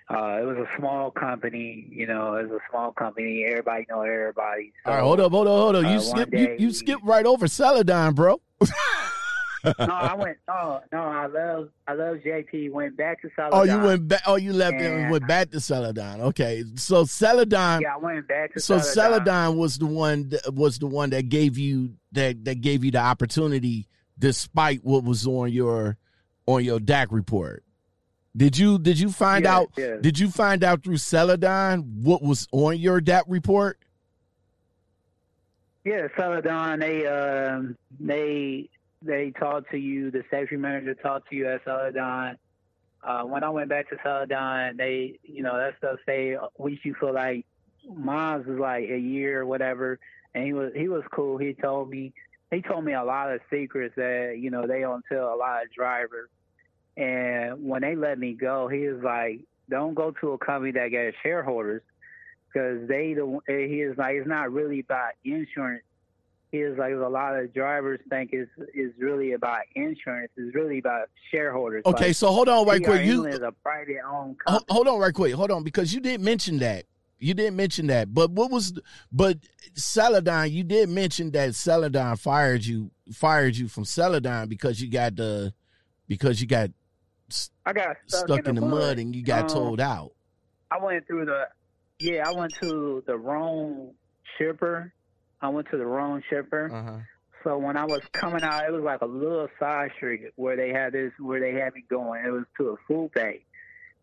Uh, it was a small company, you know. It was a small company. Everybody know everybody. So, all right, hold up, hold up, hold up. You uh, skip, you, you skip right over Celadon, bro. no, I went. No, no, I love, I love J P. Went back to Celadon. Oh, you went back. Oh, you left and, and went back to Celadon. Okay, so Celadon. Yeah, I went back to. So Celadon, Celadon was the one. That, was the one that gave you that that gave you the opportunity, despite what was on your. On your D A C report, did you did you find yes, out? Yes. Did you find out through Celadon what was on your D A C report? Yeah, Celadon. They um, they they talked to you. The safety manager talked to you at Celadon. Uh, when I went back to Celadon, they you know that stuff. They we you feel like mine was like a year or whatever, and he was he was cool. He told me he told me a lot of secrets that you know they don't tell a lot of drivers. And when they let me go, he was like, don't go to a company that got shareholders because they, the, he is like, it's not really about insurance. He is like, a lot of drivers think it's, it's really about insurance. It's really about shareholders. Okay, like, so hold on right quick. You is a private owned company. Hold on right quick. Hold on, because you didn't mention that. You didn't mention that. But what was but Celadon, you did mention that Celadon fired you fired you from Celadon because you got the because you got I got stuck, stuck in, in the mud. mud and you got um, towed out. I went through the, yeah, I went to the wrong shipper. I went to the wrong shipper. Uh-huh. So when I was coming out, it was like a little side street where they had this, where they had me going. It was to a food bank.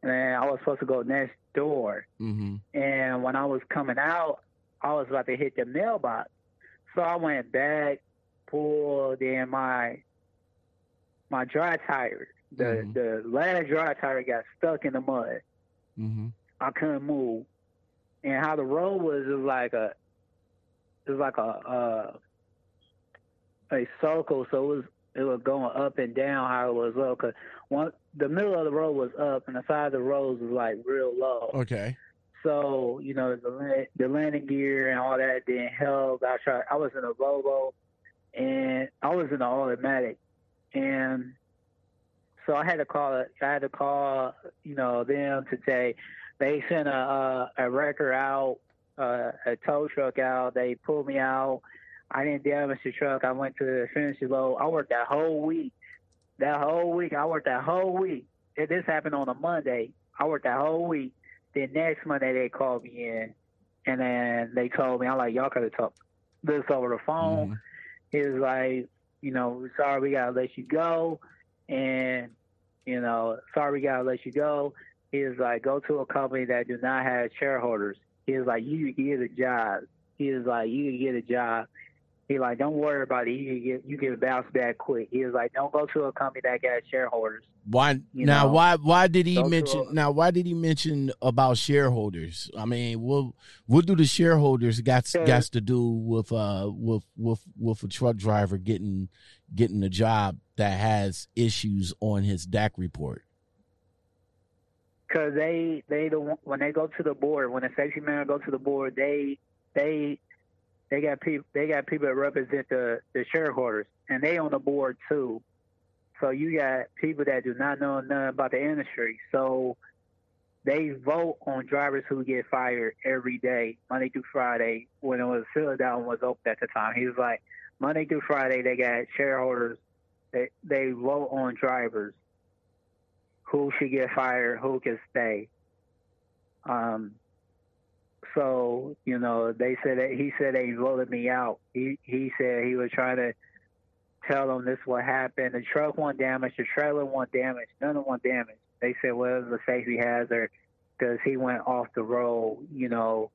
And I was supposed to go next door. Mm-hmm. And when I was coming out, I was about to hit the mailbox. So I went back, pulled in my my dry tire. The mm-hmm. the last dry tire got stuck in the mud. Mm-hmm. I couldn't move. And how the road was, it was like a, it was like a a, a circle. So it was it was going up and down. How it was low, cause one the middle of the road was up, and the side of the road was like real low. Okay. So you know the the landing gear and all that didn't help. I tried. I was in a Volvo, and I was in an automatic, and so I had to call. I had to call. You know them to say they sent a a, a wrecker out, uh, a tow truck out. They pulled me out. I didn't damage the truck. I went to the finishing load. I worked that whole week. That whole week, I worked that whole week. If this happened on a Monday, I worked that whole week. Then next Monday they called me in, and then they told me, I'm like, y'all could have talked this over the phone. Mm. It was like, you know, sorry we gotta let you go, and you know, sorry we gotta let you go. He was like, go to a company that do not have shareholders. He was like, you can get a job. He was like, you can get a job. He like, don't worry about it. You can get, you can bounce back quick. He was like, don't go to a company that got shareholders. Why you now? Know? Why why did he go mention a, now? Why did he mention about shareholders? I mean, what what do the shareholders got got to do with uh with with with a truck driver getting getting a job that has issues on his D A C report? Because they they don't, when they go to the board, when a safety manager goes to the board, they they. They got people. They got people that represent the, the shareholders, and they on the board too. So you got people that do not know nothing about the industry. So they vote on drivers who get fired every day, Monday through Friday. When it was Celadon was open at the time, he was like Monday through Friday. They got shareholders. They they vote on drivers who should get fired, who can stay. Um. So, you know, they said that he said they voted me out. He he said he was trying to tell them this what happened. The truck won't damage, the trailer won't damage, none of them damaged. They said, well, it was a safety hazard because he went off the road, you know.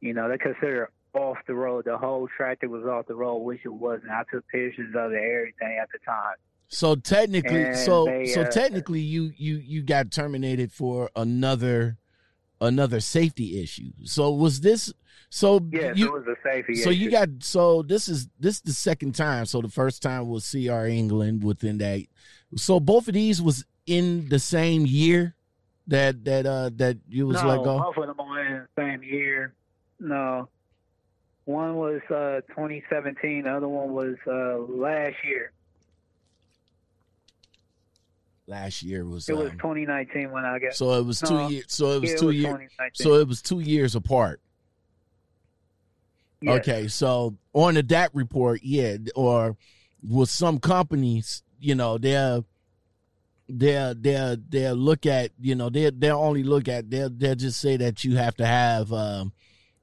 You know, they consider off the road. The whole tractor was off the road, which it wasn't. I took pictures of it, everything at the time. So technically and so they, so uh, technically you, you, you got terminated for another Another safety issue. So was this? So yes, you, it was a safety so issue. So you got. So this is this is the second time. So the first time was C R. England within that. So both of these was in the same year that that uh, that you was no, let go. Both of them were in the same year. No, one was uh, twenty seventeen. The other one was uh, last year. Last year was it was um, twenty nineteen when I got so it was no, two years so it was yeah, two years so it was two years apart. Yes. Okay, so on the D A C report, yeah, or with some companies, you know, they'll they'll they'll they'll look at you know they they'll only look at they'll they'll just say that you have to have um,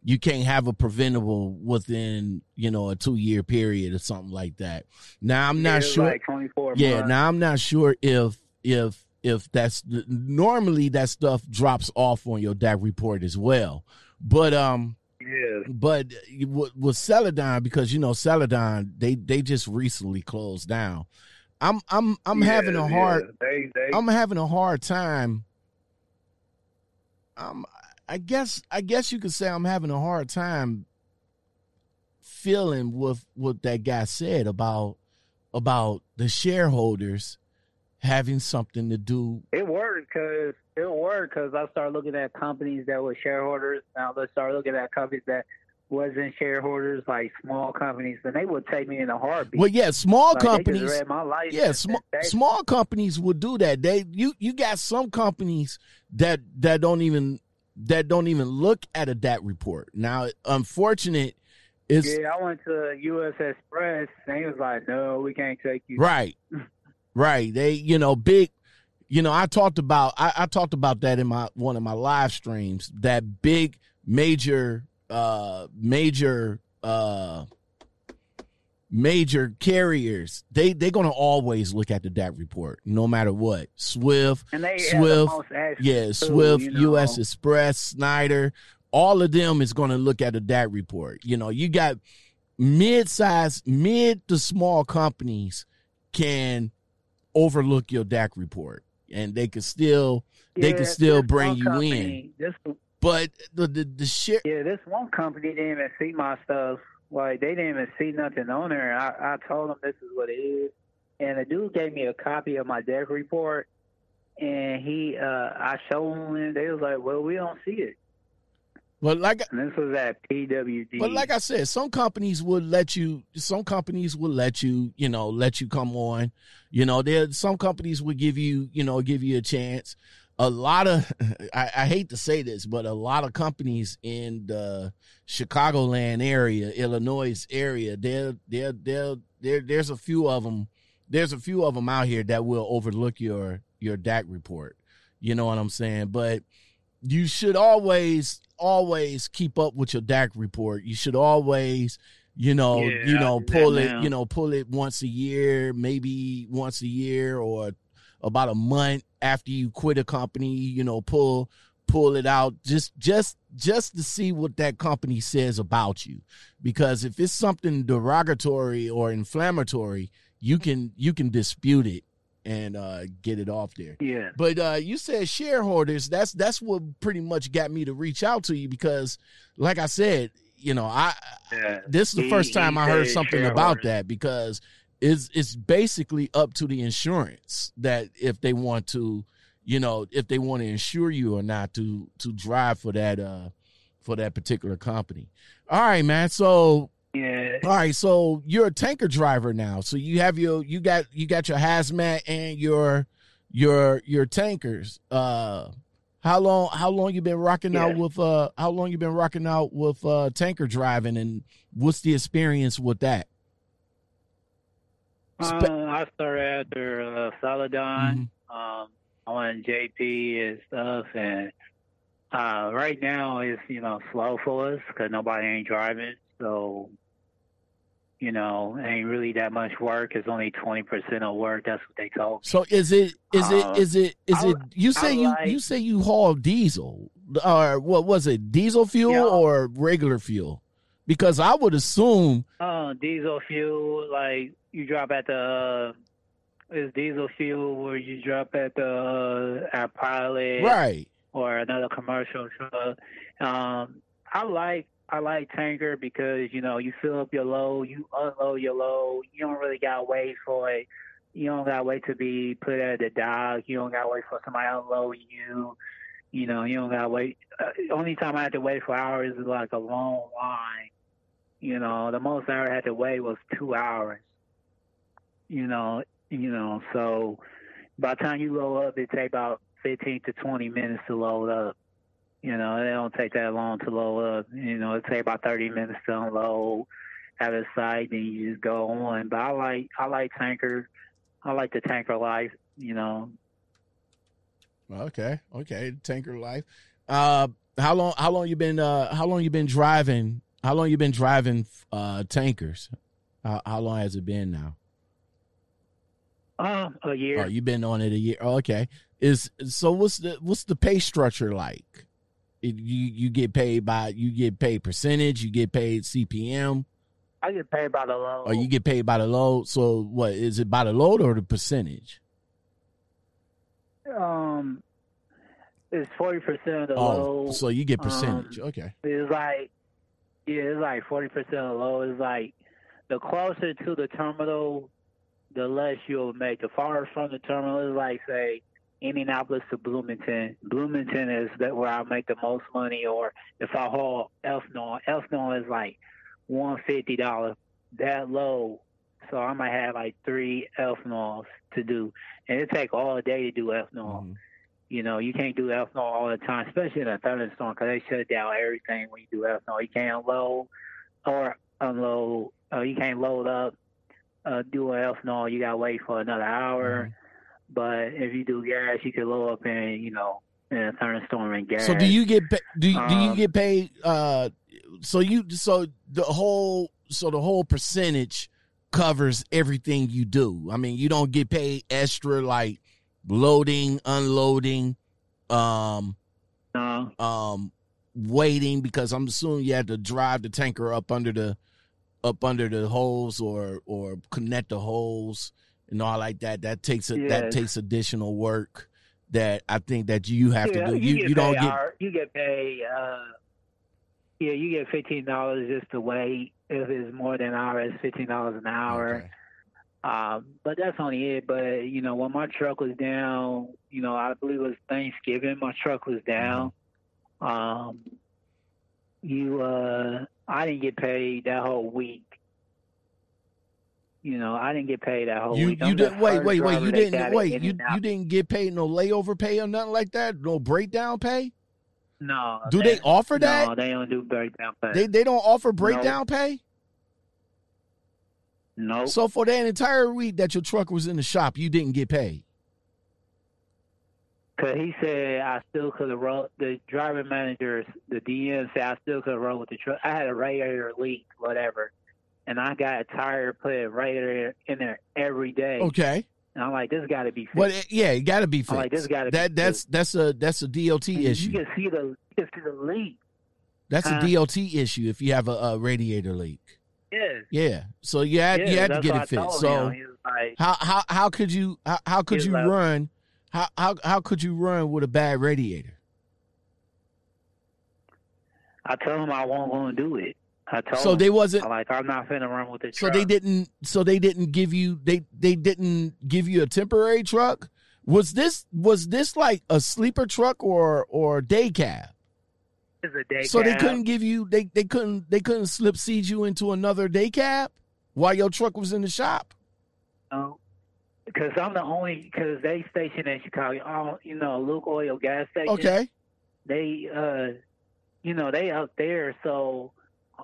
you can't have a preventable within you know a two year period or something like that. Now I'm not yeah, sure. Like twenty-four yeah, months. Now I'm not sure if. If if that's normally that stuff drops off on your D A C report as well, but um, yeah. But with, with Celadon, because you know Celadon, they they just recently closed down. I'm I'm I'm yeah, having a hard yeah. they, they, I'm having a hard time. Um, I guess I guess you could say I'm having a hard time feeling with what that guy said about about the shareholders having something to do. It worked because it worked because I started looking at companies that were shareholders. Now let's start looking at companies that wasn't shareholders, like small companies, and they would take me in a heartbeat. Well, yeah, small like companies. They just read my license. Yeah, sm- they, small companies will do that. They you you got some companies that that don't even that don't even look at a D A T report. Now, unfortunate. It's, yeah, I went to U S Express. And he was like, "No, we can't take you." Right. Right. They, you know, big, you know, I talked about I, I talked about that in my one of my live streams, that big major uh, major uh, major carriers, they they're gonna always look at the D A T report no matter what. SWIFT, and they SWIFT, yeah, too, SWIFT, you know. U S Express, Snyder, all of them is gonna look at the D A T report. You know, you got mid-size, mid to small companies can overlook your D A C report, and they could still yeah, they could still bring you company, in. This, but the the, the shit. Yeah, this one company didn't even see my stuff. Like, they didn't even see nothing on there. I, I told them this is what it is, and the dude gave me a copy of my D A C report, and he uh, I showed them, and they was like, "Well, we don't see it." But like, and this was at P W D. But like I said, some companies will let you. Some companies will let you. You know, let you come on. You know, there some companies will give you. You know, give you a chance. A lot of, I, I hate to say this, but a lot of companies in the Chicagoland area, Illinois area, there, there, there, there, there's a few of them. There's a few of them out here that will overlook your your D A C report. You know what I'm saying? But you should always. always keep up with your D A C report. You should always, you know, yeah, you know, pull it, now. you know, pull it once a year, maybe once a year or about a month after you quit a company, you know, pull, pull it out just, just, just to see what that company says about you. Because if it's something derogatory or inflammatory, you can, you can dispute it and uh, get it off there. Yeah. But uh, you said shareholders. That's that's what pretty much got me to reach out to you because, like I said, you know, I yeah. this is the he, first time he I heard something about that because it's it's basically up to the insurance that if they want to, you know, if they want to insure you or not to to drive for that uh for that particular company. All right, man. So. Yeah. All right, so you're a tanker driver now. So you have your you got you got your hazmat and your your your tankers. Uh, how long how long you been rocking yeah. out with uh how long you been rocking out with uh, tanker driving, and what's the experience with that? Um, I started after uh, Celadon. Mm-hmm. Um, I went J P and stuff, and uh, right now it's you know slow for us because nobody ain't driving. So, you know, ain't really that much work. It's only twenty percent of work. That's what they told me. So is it is it is it is it? You say you you say you haul diesel or what was it? Diesel fuel or regular fuel? Because I would assume. Uh, diesel fuel, like you drop at the. Uh, it's diesel fuel where you drop at the uh, at Pilot, right? Or another commercial truck. Um, I like. I like tanker because, you know, you fill up your load, you unload your load. You don't really got to wait for it. You don't got to wait to be put at the dock. You don't got to wait for somebody to unload you. You know, you don't got to wait. Uh, only time I had to wait for hours is like a long line. You know, the most I ever had to wait was two hours. You know, you know, so by the time you load up, it takes about fifteen to twenty minutes to load up. You know, it don't take that long to load up. You know, it take about thirty minutes to unload at a site, then you just go on. But I like, I like tanker. I like the tanker life. You know. Okay, okay, tanker life. Uh, how long? How long you been? Uh, how long you been driving? How long you been driving uh, tankers? How, how long has it been now? Uh, a year. Oh, you've been on it a year. Oh, okay. Is so? What's the what's the pay structure like? You you get paid by you get paid percentage, you get paid C P M. I get paid by the load. Oh, you get paid by the load. So what is it, by the load or the percentage? Um, it's forty percent of the oh, load. So you get percentage. Um, okay. It's like yeah, it's like forty percent of the load. It's like the closer to the terminal, the less you'll make. The farther from the terminal is like say. Indianapolis to Bloomington. Bloomington is that where I make the most money, or if I haul Elkhart, Elkhart is like one hundred fifty dollars that low. So I might have like three Elkharts to do. And it takes all day to do Elkhart. Mm-hmm. You know, you can't do Elkhart all the time, especially in a thunderstorm because they shut down everything when you do Elkhart. You can't load or unload. Or you can't load up, uh, do an Elkhart. You got to wait for another hour. Mm-hmm. But if you do gas, you could load up in, you know, in a thunderstorm and gas. So do you get pay, do do you um, get paid? Uh, so you so the whole so the whole percentage covers everything you do. I mean, you don't get paid extra like loading, unloading, um, no. um, waiting, because I'm assuming you had to drive the tanker up under the up under the hose or or connect the hose and all like that. That takes a, yes. that takes additional work that I think that you have yeah, to do. You, you, you don't get our, you get paid. Uh, yeah, you get fifteen dollars just to wait. If it's more than an hour, it's fifteen dollars an hour. Okay. Um, but that's only it. But, you know, when my truck was down, you know, I believe it was Thanksgiving, my truck was down. Mm-hmm. Um, you, uh, I didn't get paid that whole week. You know, I didn't get paid that whole you, week. You didn't, wait, wait, wait, you didn't, wait, you, you didn't get paid no layover pay or nothing like that? No breakdown pay? No. Do they, they offer that? No, they don't do breakdown pay. They, they don't offer breakdown no. pay? No. Nope. So for that entire week that your truck was in the shop, you didn't get paid? Because he said I still could have rolled. The driver manager, the D M, said I still could have rolled with the truck. I had a radiator leak, whatever. And I got a tire put right there in there every day. Okay. And I'm like, this got to be fixed. Well, yeah, it got to be fixed. I'm like, this got to that, be that's, fixed. That's a, that's a D O T and issue. You can see the, you can see the leak. That's huh? a D O T issue if you have a, a radiator leak. Yeah. Yeah. So you had yeah, you had to get it fixed. So like, how how how could you how, how could you like, run how, how how could you run with a bad radiator? I told him I wasn't going to do it. I told so him, they wasn't like I'm not finna run with this. So truck. they didn't. So they didn't give you they they didn't give you a temporary truck. Was this was this like a sleeper truck or or day cab? Is a day so cab. They couldn't give you they, they couldn't they couldn't slip seed you into another day cab while your truck was in the shop. No, because I'm the only because they stationed in Chicago. All, you know, Lukoil Gas Station. Okay, they uh, you know they out there, so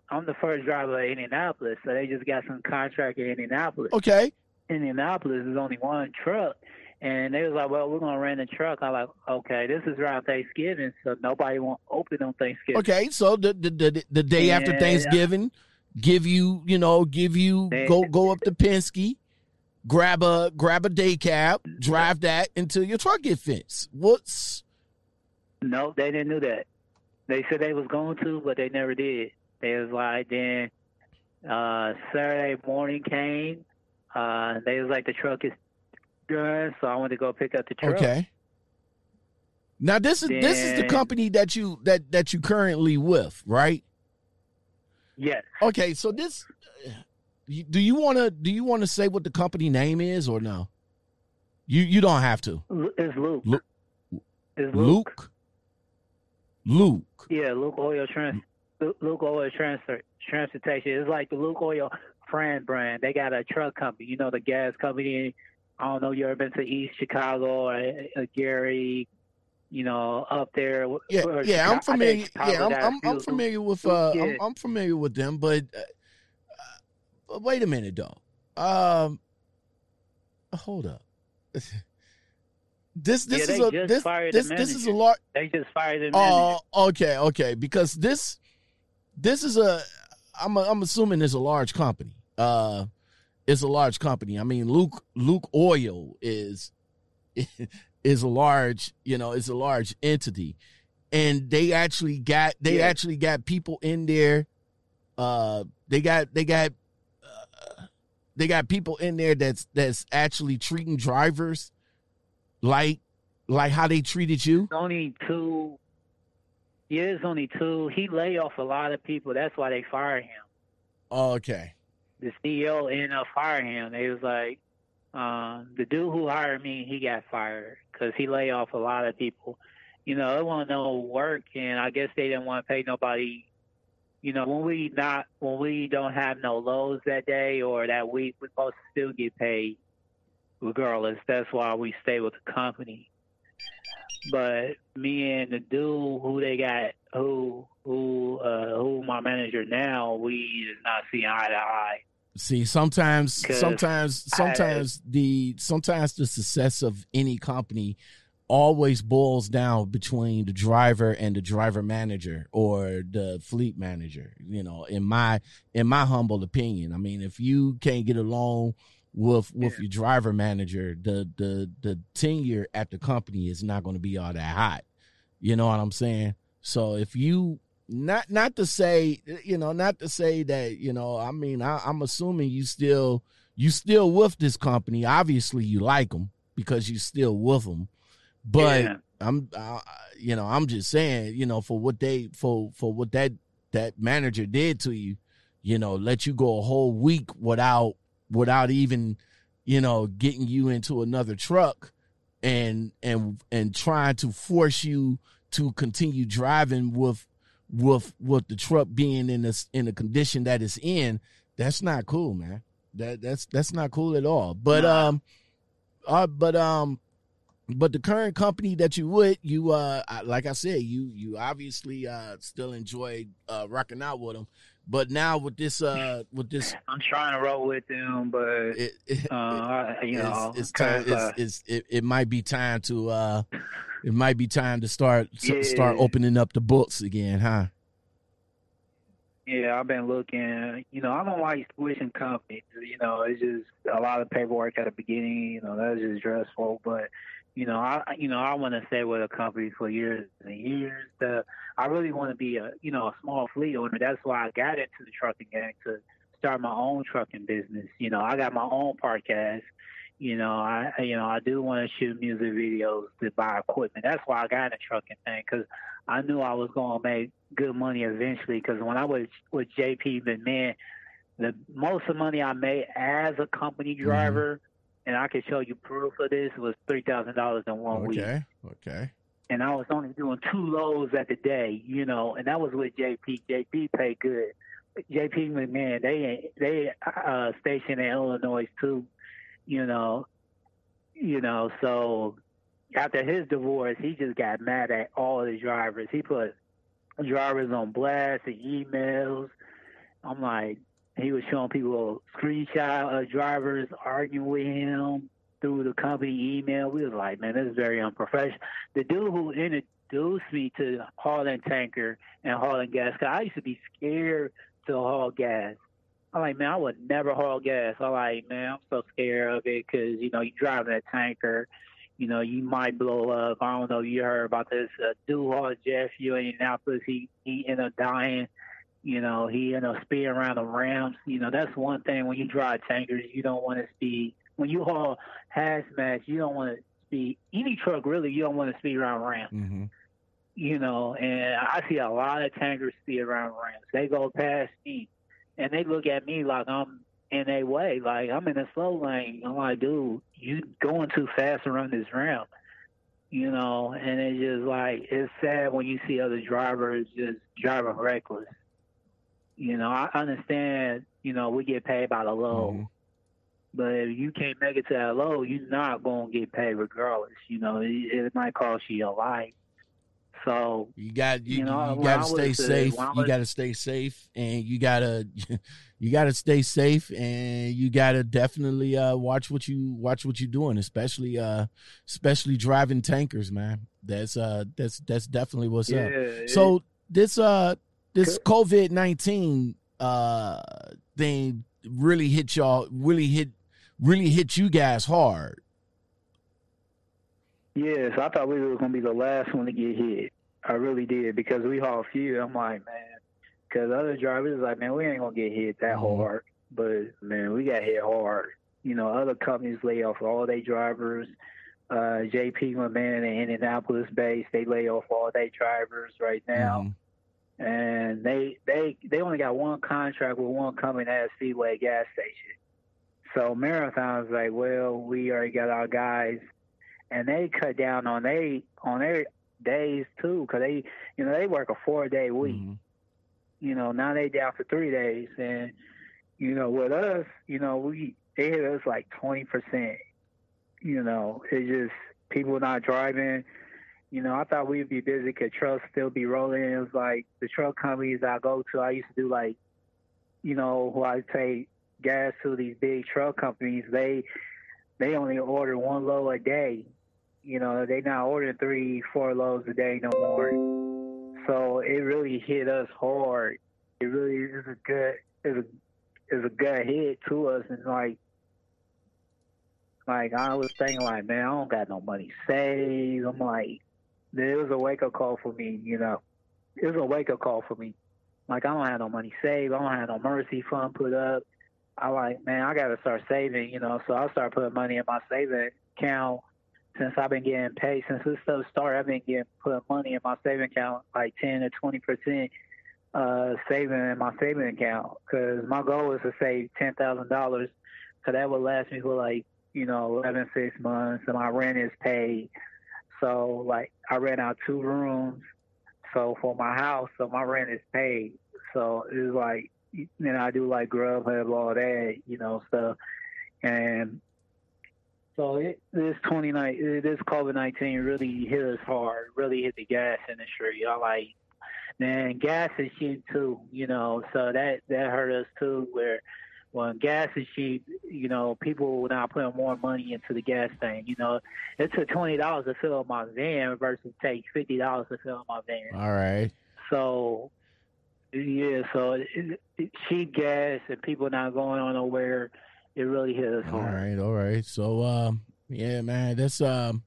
I'm the first driver in Indianapolis. So they just got some contract in Indianapolis. Okay, Indianapolis is only one truck. And they was like, well, we're going to rent a truck. I'm like, okay, this is around Thanksgiving, so nobody won't open on Thanksgiving. Okay, so the the, the, the day and, after Thanksgiving, give you, you know, give you, they, go go up to Penske, grab a grab a day cab, drive that until your truck gets fixed. What's? No, they didn't do that. They said they was going to, but they never did. They was like, then uh, Saturday morning came. Uh, they was like, the truck is done, so I wanted to go pick up the truck. Okay. Now this is then, this is the company that you that that you currently with, right? Yes. Okay, so this do you want to do you want to say what the company name is or no? You you don't have to. It's Luke. Luke. It's Luke. Luke. Luke. Yeah, Lukoil Trends. Lukoil Trans Transportation. It's like the Lukoil Friend brand. They got a truck company, you know, the gas company. I don't know, you ever been to East Chicago or uh, Gary, you know, up there? Yeah, or, yeah, I'm familiar. Yeah, I'm, I'm, I'm familiar with. Uh, yeah. I'm, I'm familiar with them, but, uh, but wait a minute, though. Um, hold up. this this yeah, is a this this, this is a large. They just fired the manager. Oh, uh, okay, okay, because this this is a. I'm a, I'm assuming it's a large company. Uh. It's a large company. I mean, Luke Lukoil is is a large, you know, it's a large entity, and they actually got they yeah. actually got people in there. Uh, they got they got uh, they got people in there that's that's actually treating drivers like like how they treated you. Only two, yeah, it's only two. He laid off a lot of people. That's why they fired him. Oh, okay. The C E O ended up firing him. They was like, uh, the dude who hired me, he got fired because he laid off a lot of people. You know, they want no work, and I guess they didn't want to pay nobody. You know, when we not when we don't have no loads that day or that week, we're supposed to still get paid regardless. That's why we stay with the company. But me and the dude who they got, who who uh, who my manager now, we is not seeing eye to eye. See, sometimes, sometimes, sometimes I, the sometimes the success of any company always boils down between the driver and the driver manager or the fleet manager. You know, in my in my humble opinion, I mean, if you can't get along with with yeah. your driver manager, the the the tenure at the company is not going to be all that hot. You know what I'm saying? So if you Not, not to say, you know, not to say that, you know, I mean, I, I'm assuming you still, you still with this company. Obviously, you like them because you still with them. But yeah. I'm, I, you know, I'm just saying, you know, for what they, for for what that that manager did to you, you know, let you go a whole week without without even, you know, getting you into another truck and and and trying to force you to continue driving with. With with the truck being in this in the condition that it's in, that's not cool, man. That that's that's not cool at all. But nah. um, uh, but um, but the current company that you with, you uh, like I said, you you obviously uh still enjoy uh rocking out with them. But now with this uh with this, I'm trying to roll with them, but it, it, uh, it, you know, it's, it's time. It's, uh, it's it, it might be time to uh. It might be time to start yeah. start opening up the books again, huh? Yeah, I've been looking. You know, I don't like switching companies. You know, it's just a lot of paperwork at the beginning. You know, that's just stressful. But you know, I you know I want to stay with a company for years and years. The, I really want to be a you know a small fleet owner. That's why I got into the trucking game to start my own trucking business. You know, I got my own podcast. You know, I you know I do want to shoot music videos to buy equipment. That's why I got in the trucking thing, because I knew I was going to make good money eventually. Because when I was with J P McMahon, the most of the money I made as a company driver, mm-hmm. and I can show you proof of this, was three thousand dollars in one okay. week. Okay, okay. And I was only doing two loads at the day, you know, and that was with J P. J P paid good. J P McMahon, they they uh, stationed in Illinois too. You know, you know, so after his divorce, he just got mad at all the drivers. He put drivers on blast and emails. I'm like, he was showing people screenshot of drivers arguing with him through the company email. We was like, man, this is very unprofessional. The dude who introduced me to hauling tanker and hauling gas, cause I used to be scared to haul gas. I'm like, man, I would never haul gas. I'm like, man, I'm so scared of it because, you know, you drive that tanker, you know, you might blow up. I don't know if you heard about this uh, dude hauled jet fuel in Indianapolis. He, he ended up dying. You know, he ended up speeding around the ramps. You know, that's one thing. When you drive tankers, you don't want to speed. When you haul hazmat, you don't want to speed. Any truck, really, you don't want to speed around ramps. Mm-hmm. You know, and I see a lot of tankers speed around ramps. They go past me. And they look at me like I'm in a way, like I'm in a slow lane. I'm like, dude, you going too fast around this ramp, you know. And it's just like, it's sad when you see other drivers just driving reckless. You know, I understand, you know, we get paid by the load. Mm-hmm. But if you can't make it to that load, you're not going to get paid regardless. You know, it, it might cost you your life. So you got you, you, know, you got to stay safe. Was, you got to stay safe, and you gotta you gotta stay safe, and you gotta definitely uh, watch what you watch what you're doing, especially uh, especially driving tankers, man. That's uh that's that's definitely what's yeah, up. It, so this uh this COVID nineteen uh thing really hit y'all, really hit really hit you guys hard. Yes, I thought we were going to be the last one to get hit. I really did, because we haul fuel. I'm like, man, because other drivers like, man, we ain't going to get hit that mm-hmm. hard. But, man, we got hit hard. You know, other companies lay off all their drivers. Uh, J P, my man, in Indianapolis base, they lay off all their drivers right now. Mm-hmm. And they, they, they only got one contract with one company at Seaway Gas Station. So Marathon's like, well, we already got our guys. And they cut down on they on their days too, because they, you know, they work a four day week. Mm-hmm. You know, now they down for three days, and you know, with us, you know, we they hit us like twenty percent. You know, it's just people not driving. You know, I thought we'd be busy because trucks still be rolling. It was like the truck companies I go to, I used to do like, you know, who I take gas to these big truck companies, they they only order one load a day. You know, they not ordering three, four loads a day no more. So it really hit us hard. It really is a good is a is a good hit to us, and like like I was thinking like, man, I don't got no money saved. I'm like, it was a wake up call for me, you know. It was a wake up call for me. Like, I don't have no money saved. I don't have no mercy fund put up. I like, man, I got to start saving, you know. So I start putting money in my saving account. Since I've been getting paid, since this stuff started, I've been getting put money in my saving account, like ten to twenty percent uh, saving in my saving account. Because my goal is to save ten thousand dollars. So that would last me for like, you know, eleven, six months. And my rent is paid. So, like, I rent out two rooms. So for my house, so my rent is paid. So it's like, and I do like Grubhub, all that, you know, stuff. And so it, this twenty nineteen, this COVID nineteen really hit us hard, really hit the gas industry. I like, man, gas is cheap too, you know. So that, that hurt us too. Where when gas is cheap, you know, people were not putting more money into the gas thing. You know, it took twenty dollars to fill up my van versus take fifty dollars to fill up my van. All right. So, yeah, so it, it, cheap gas and people not going on nowhere, it really hit us hard. All right, all right. So, um, yeah, man, that's um,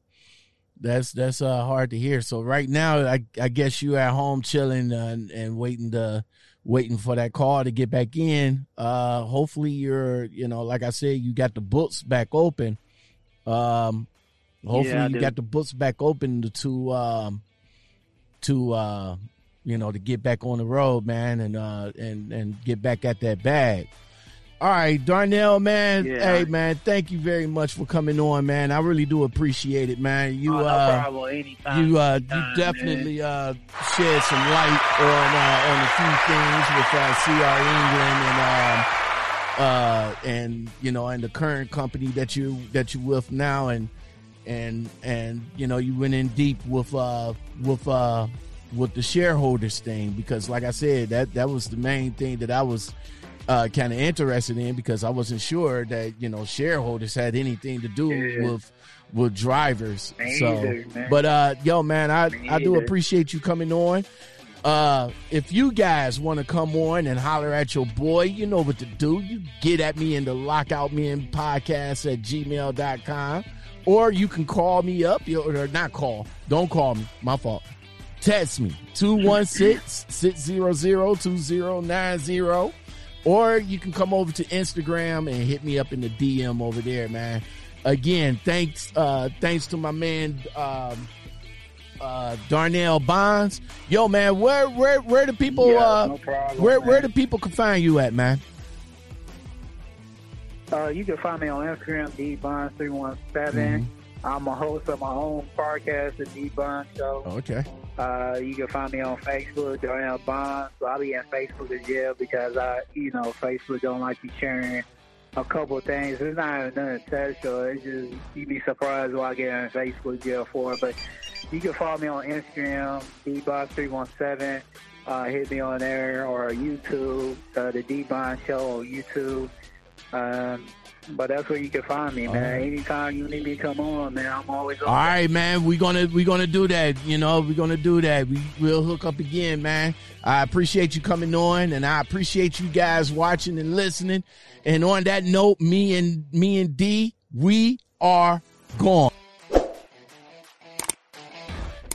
that's that's uh, hard to hear. So right now, I I guess you at home chilling uh, and, and waiting to. waiting for that call to get back in. Uh, hopefully you're, you know, like I said, you got the books back open. Um, hopefully yeah, you got the books back open to, to, um, to, uh, you know, to get back on the road, man, and, uh, and, and get back at that bag. All right, Darnell, man. Yeah. Hey, man, thank you very much for coming on, man. I really do appreciate it, man. You, oh, no uh, problem. Anytime, you, uh, anytime, you definitely uh, shed some light on uh, on a few things with uh, C R. England and um, uh, and you know, and the current company that you that you with now, and and and you know, you went in deep with uh, with uh, with the shareholders thing, because, like I said, that that was the main thing that I was. Uh, kind of interested in, because I wasn't sure that, you know, shareholders had anything to do yeah. with with drivers. Me so, either, but uh, yo, man, I, I do appreciate you coming on. Uh, if you guys want to come on and holler at your boy, you know what to do. You get at me in the Lockout Men podcast at gmail dot com, or you can call me up, or not call. Don't call me. My fault. Text me two one six, six zero zero, two zero nine zero. Or you can come over to Instagram and hit me up in the D M over there, man. Again, thanks uh, thanks to my man um, uh, Darnell Bonds. Yo, man, where where where do people yeah, uh, no problem, where man. where do people can find you at, man? Uh, you can find me on Instagram, D Bonds three one seven. Mm-hmm. I'm a host of my own podcast, the D Bond Show. Okay. Uh, you can find me on Facebook, Darnell Bonds. So I'll be in Facebook as well, because I, you know, Facebook don't like you sharing a couple of things. It's not even nothing special. It's just, you'd be surprised what I get on Facebook jail for. But you can follow me on Instagram, D Bond three one seven. Uh, hit me on there, or YouTube, uh, the D Bond Show on YouTube. Um, But that's where you can find me, man. Right. Anytime you need me to come on, man, I'm always on. All right, there. man. We're gonna we're gonna do that. You know, we're gonna do that. We will hook up again, man. I appreciate you coming on, and I appreciate you guys watching and listening. And on that note, me and me and D, we are gone.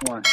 One.